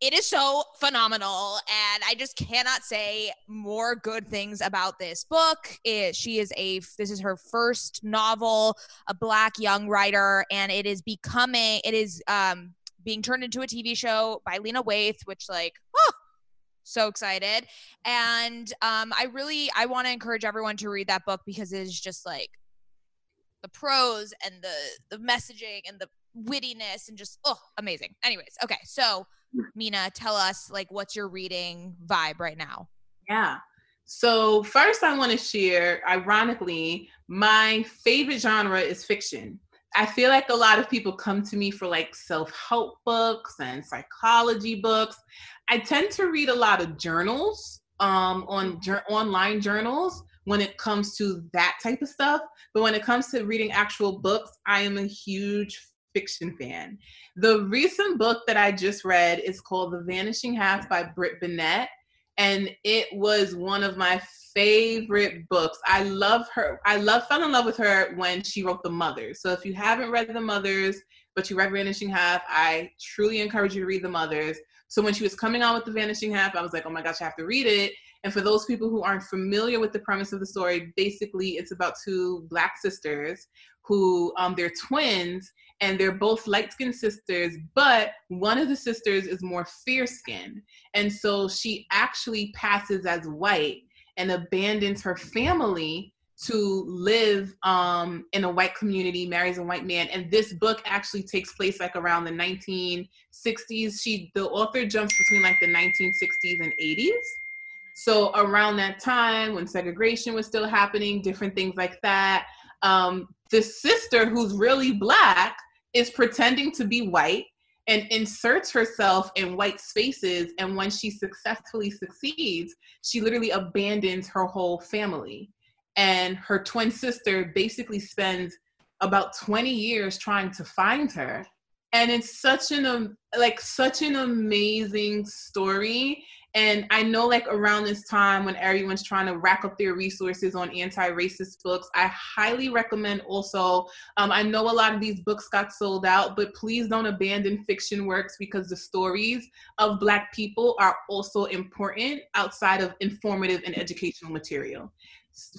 it is so phenomenal. And I just cannot say more good things about this book. This is her first novel, a Black young writer, and it is being turned into a TV show by Lena Waithe, which so excited. And I want to encourage everyone to read that book, because it is just like the prose and the messaging and the wittiness and just, amazing. Anyways. Okay. So Mina, tell us, like, what's your reading vibe right now? Yeah. So first I want to share, ironically, my favorite genre is fiction. I feel like a lot of people come to me for like self-help books and psychology books. I tend to read a lot of journals, online journals, when it comes to that type of stuff. But when it comes to reading actual books, I am a huge fiction fan. The recent book that I just read is called The Vanishing Half by Britt Bennett. And it was one of my favorite books. I love her. Fell in love with her when she wrote The Mothers. So if you haven't read The Mothers, but you read Vanishing Half, I truly encourage you to read The Mothers. So when she was coming out with The Vanishing Half, I was like, oh my gosh, I have to read it. And for those people who aren't familiar with the premise of the story, basically it's about two Black sisters who, they're twins, and they're both light-skinned sisters, but one of the sisters is more fair-skinned. And so she actually passes as white and abandons her family to live in a white community, marries a white man. And this book actually takes place like around the 1960s. The author jumps between like the 1960s and 80s. So around that time when segregation was still happening, different things like that, the sister who's really Black is pretending to be white and inserts herself in white spaces. And when she successfully succeeds, she literally abandons her whole family. And her twin sister basically spends about 20 years trying to find her. And it's such an amazing story. And I know, like, around this time when everyone's trying to rack up their resources on anti-racist books, I highly recommend also, I know a lot of these books got sold out, but please don't abandon fiction works, because the stories of Black people are also important outside of informative and educational material.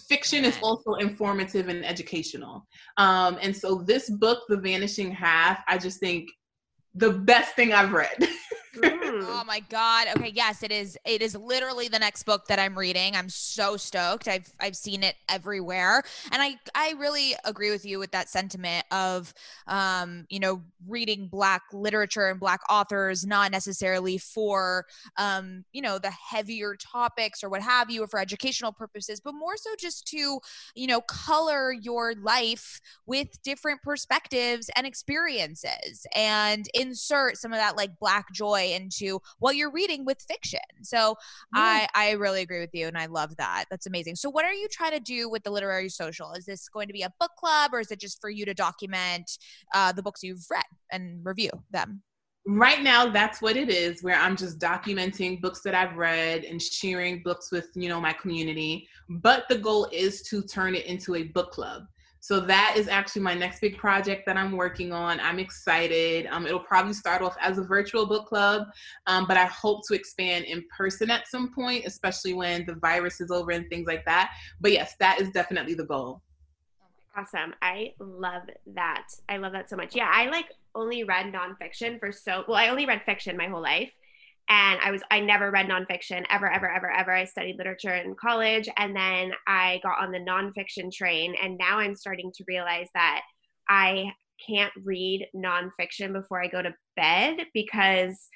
Fiction is also informative and educational. And so this book, The Vanishing Half, I just think the best thing I've read. Oh my God. Okay. Yes, it is. It is literally the next book that I'm reading. I'm so stoked. I've seen it everywhere. And I really agree with you with that sentiment of, reading Black literature and Black authors, not necessarily for, the heavier topics or what have you, or for educational purposes, but more so just to, color your life with different perspectives and experiences and insert some of that like Black joy into what you're reading with fiction. So I really agree with you, and I love that. That's amazing. So what are you trying to do with the Literary Social? Is this going to be a book club, or is it just for you to document the books you've read and review them? Right now, that's what it is, where I'm just documenting books that I've read and sharing books with, my community. But the goal is to turn it into a book club. So that is actually my next big project that I'm working on. I'm excited. It'll probably start off as a virtual book club, but I hope to expand in person at some point, especially when the virus is over and things like that. But yes, that is definitely the goal. Awesome. I love that. I love that so much. Yeah, I only read nonfiction I only read fiction my whole life. And I never read nonfiction ever. I studied literature in college, and then I got on the nonfiction train, and now I'm starting to realize that I can't read nonfiction before I go to bed, because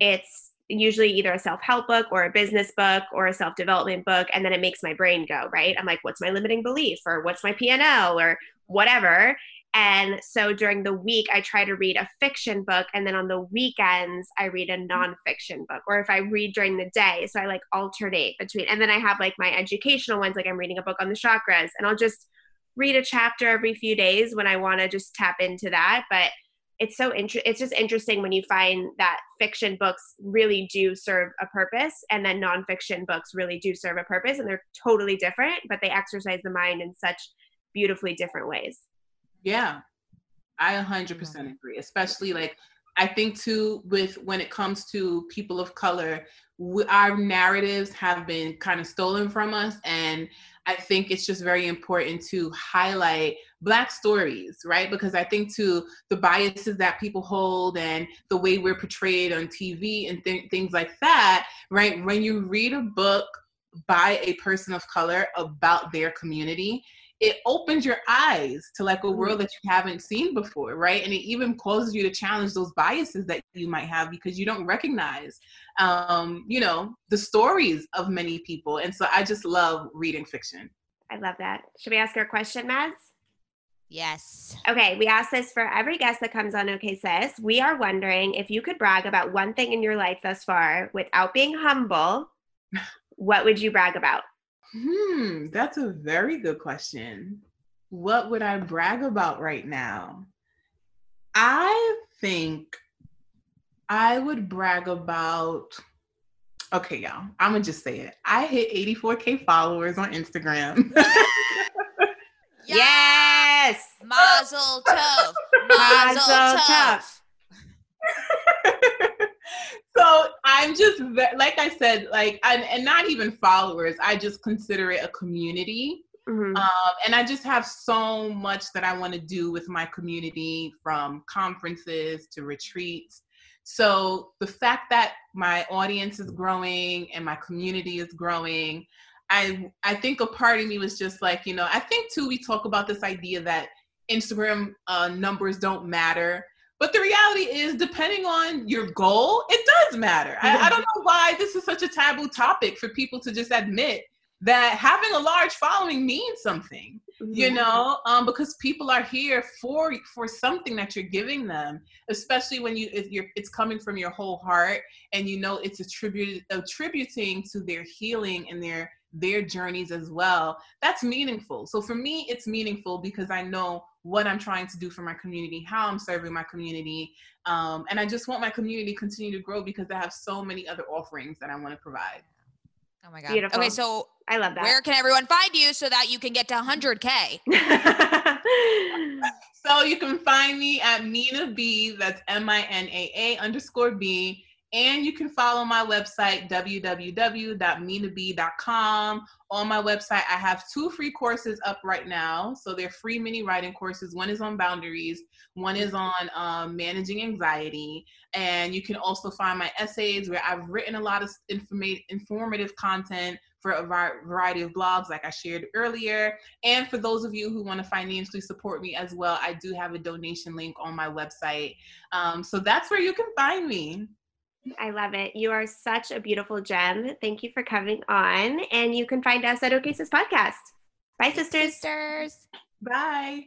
it's usually either a self-help book or a business book or a self-development book, and then it makes my brain go, right? I'm like, what's my limiting belief, or what's my PNL, or whatever. And so during the week, I try to read a fiction book. And then on the weekends, I read a nonfiction book. Or if I read during the day, so I alternate between. And then I have my educational ones, I'm reading a book on the chakras. And I'll just read a chapter every few days when I want to just tap into that. But it's it's just interesting when you find that fiction books really do serve a purpose, and then nonfiction books really do serve a purpose. And they're totally different, but they exercise the mind in such beautifully different ways. Yeah, I 100% agree, especially I think too, when it comes to people of color, our narratives have been kind of stolen from us. And I think it's just very important to highlight Black stories, right? Because I think too, the biases that people hold and the way we're portrayed on TV and things like that, right? When you read a book by a person of color about their community, it opens your eyes to a world that you haven't seen before, right? And it even causes you to challenge those biases that you might have, because you don't recognize, the stories of many people. And so I just love reading fiction. I love that. Should we ask our question, Mads? Yes. Okay, we ask this for every guest that comes on OK Sis. We are wondering if you could brag about one thing in your life thus far without being humble, what would you brag about? That's a very good question. What would I brag about right now? I think I would brag about, okay, y'all, I'm going to just say it. I hit 84K followers on Instagram. Yes! Mazel tov! Mazel tov! So I'm just, like I said, like, and not even followers, I just consider it a community. Mm-hmm. And I just have so much that I want to do with my community, from conferences to retreats. So the fact that my audience is growing and my community is growing, I think a part of me was just like, you know, I think too, we talk about this idea that Instagram numbers don't matter. But the reality is, depending on your goal, it does matter. I don't know why this is such a taboo topic for people to just admit that having a large following means something, you know, because people are here for something that you're giving them, especially when it's coming from your whole heart, and you know it's attributing to their healing and their journeys as well. That's meaningful. So for me, it's meaningful because I know what I'm trying to do for my community, how I'm serving my community. And I just want my community to continue to grow because I have so many other offerings that I want to provide. Oh my God. Beautiful. Okay. So I love that. Where can everyone find you so that you can get to 100K? So you can find me at Mina B, that's MINAA_B. And you can follow my website, www.minab.com. On my website, I have 2 free courses up right now. So they're free mini writing courses. One is on boundaries. One is on managing anxiety. And you can also find my essays where I've written a lot of informative content for a variety of blogs, like I shared earlier. And for those of you who want to financially support me as well, I do have a donation link on my website. So that's where you can find me. I love it. You are such a beautiful gem. Thank you for coming on. And you can find us at OK Sis Podcast. Bye, sisters. Sisters. Bye.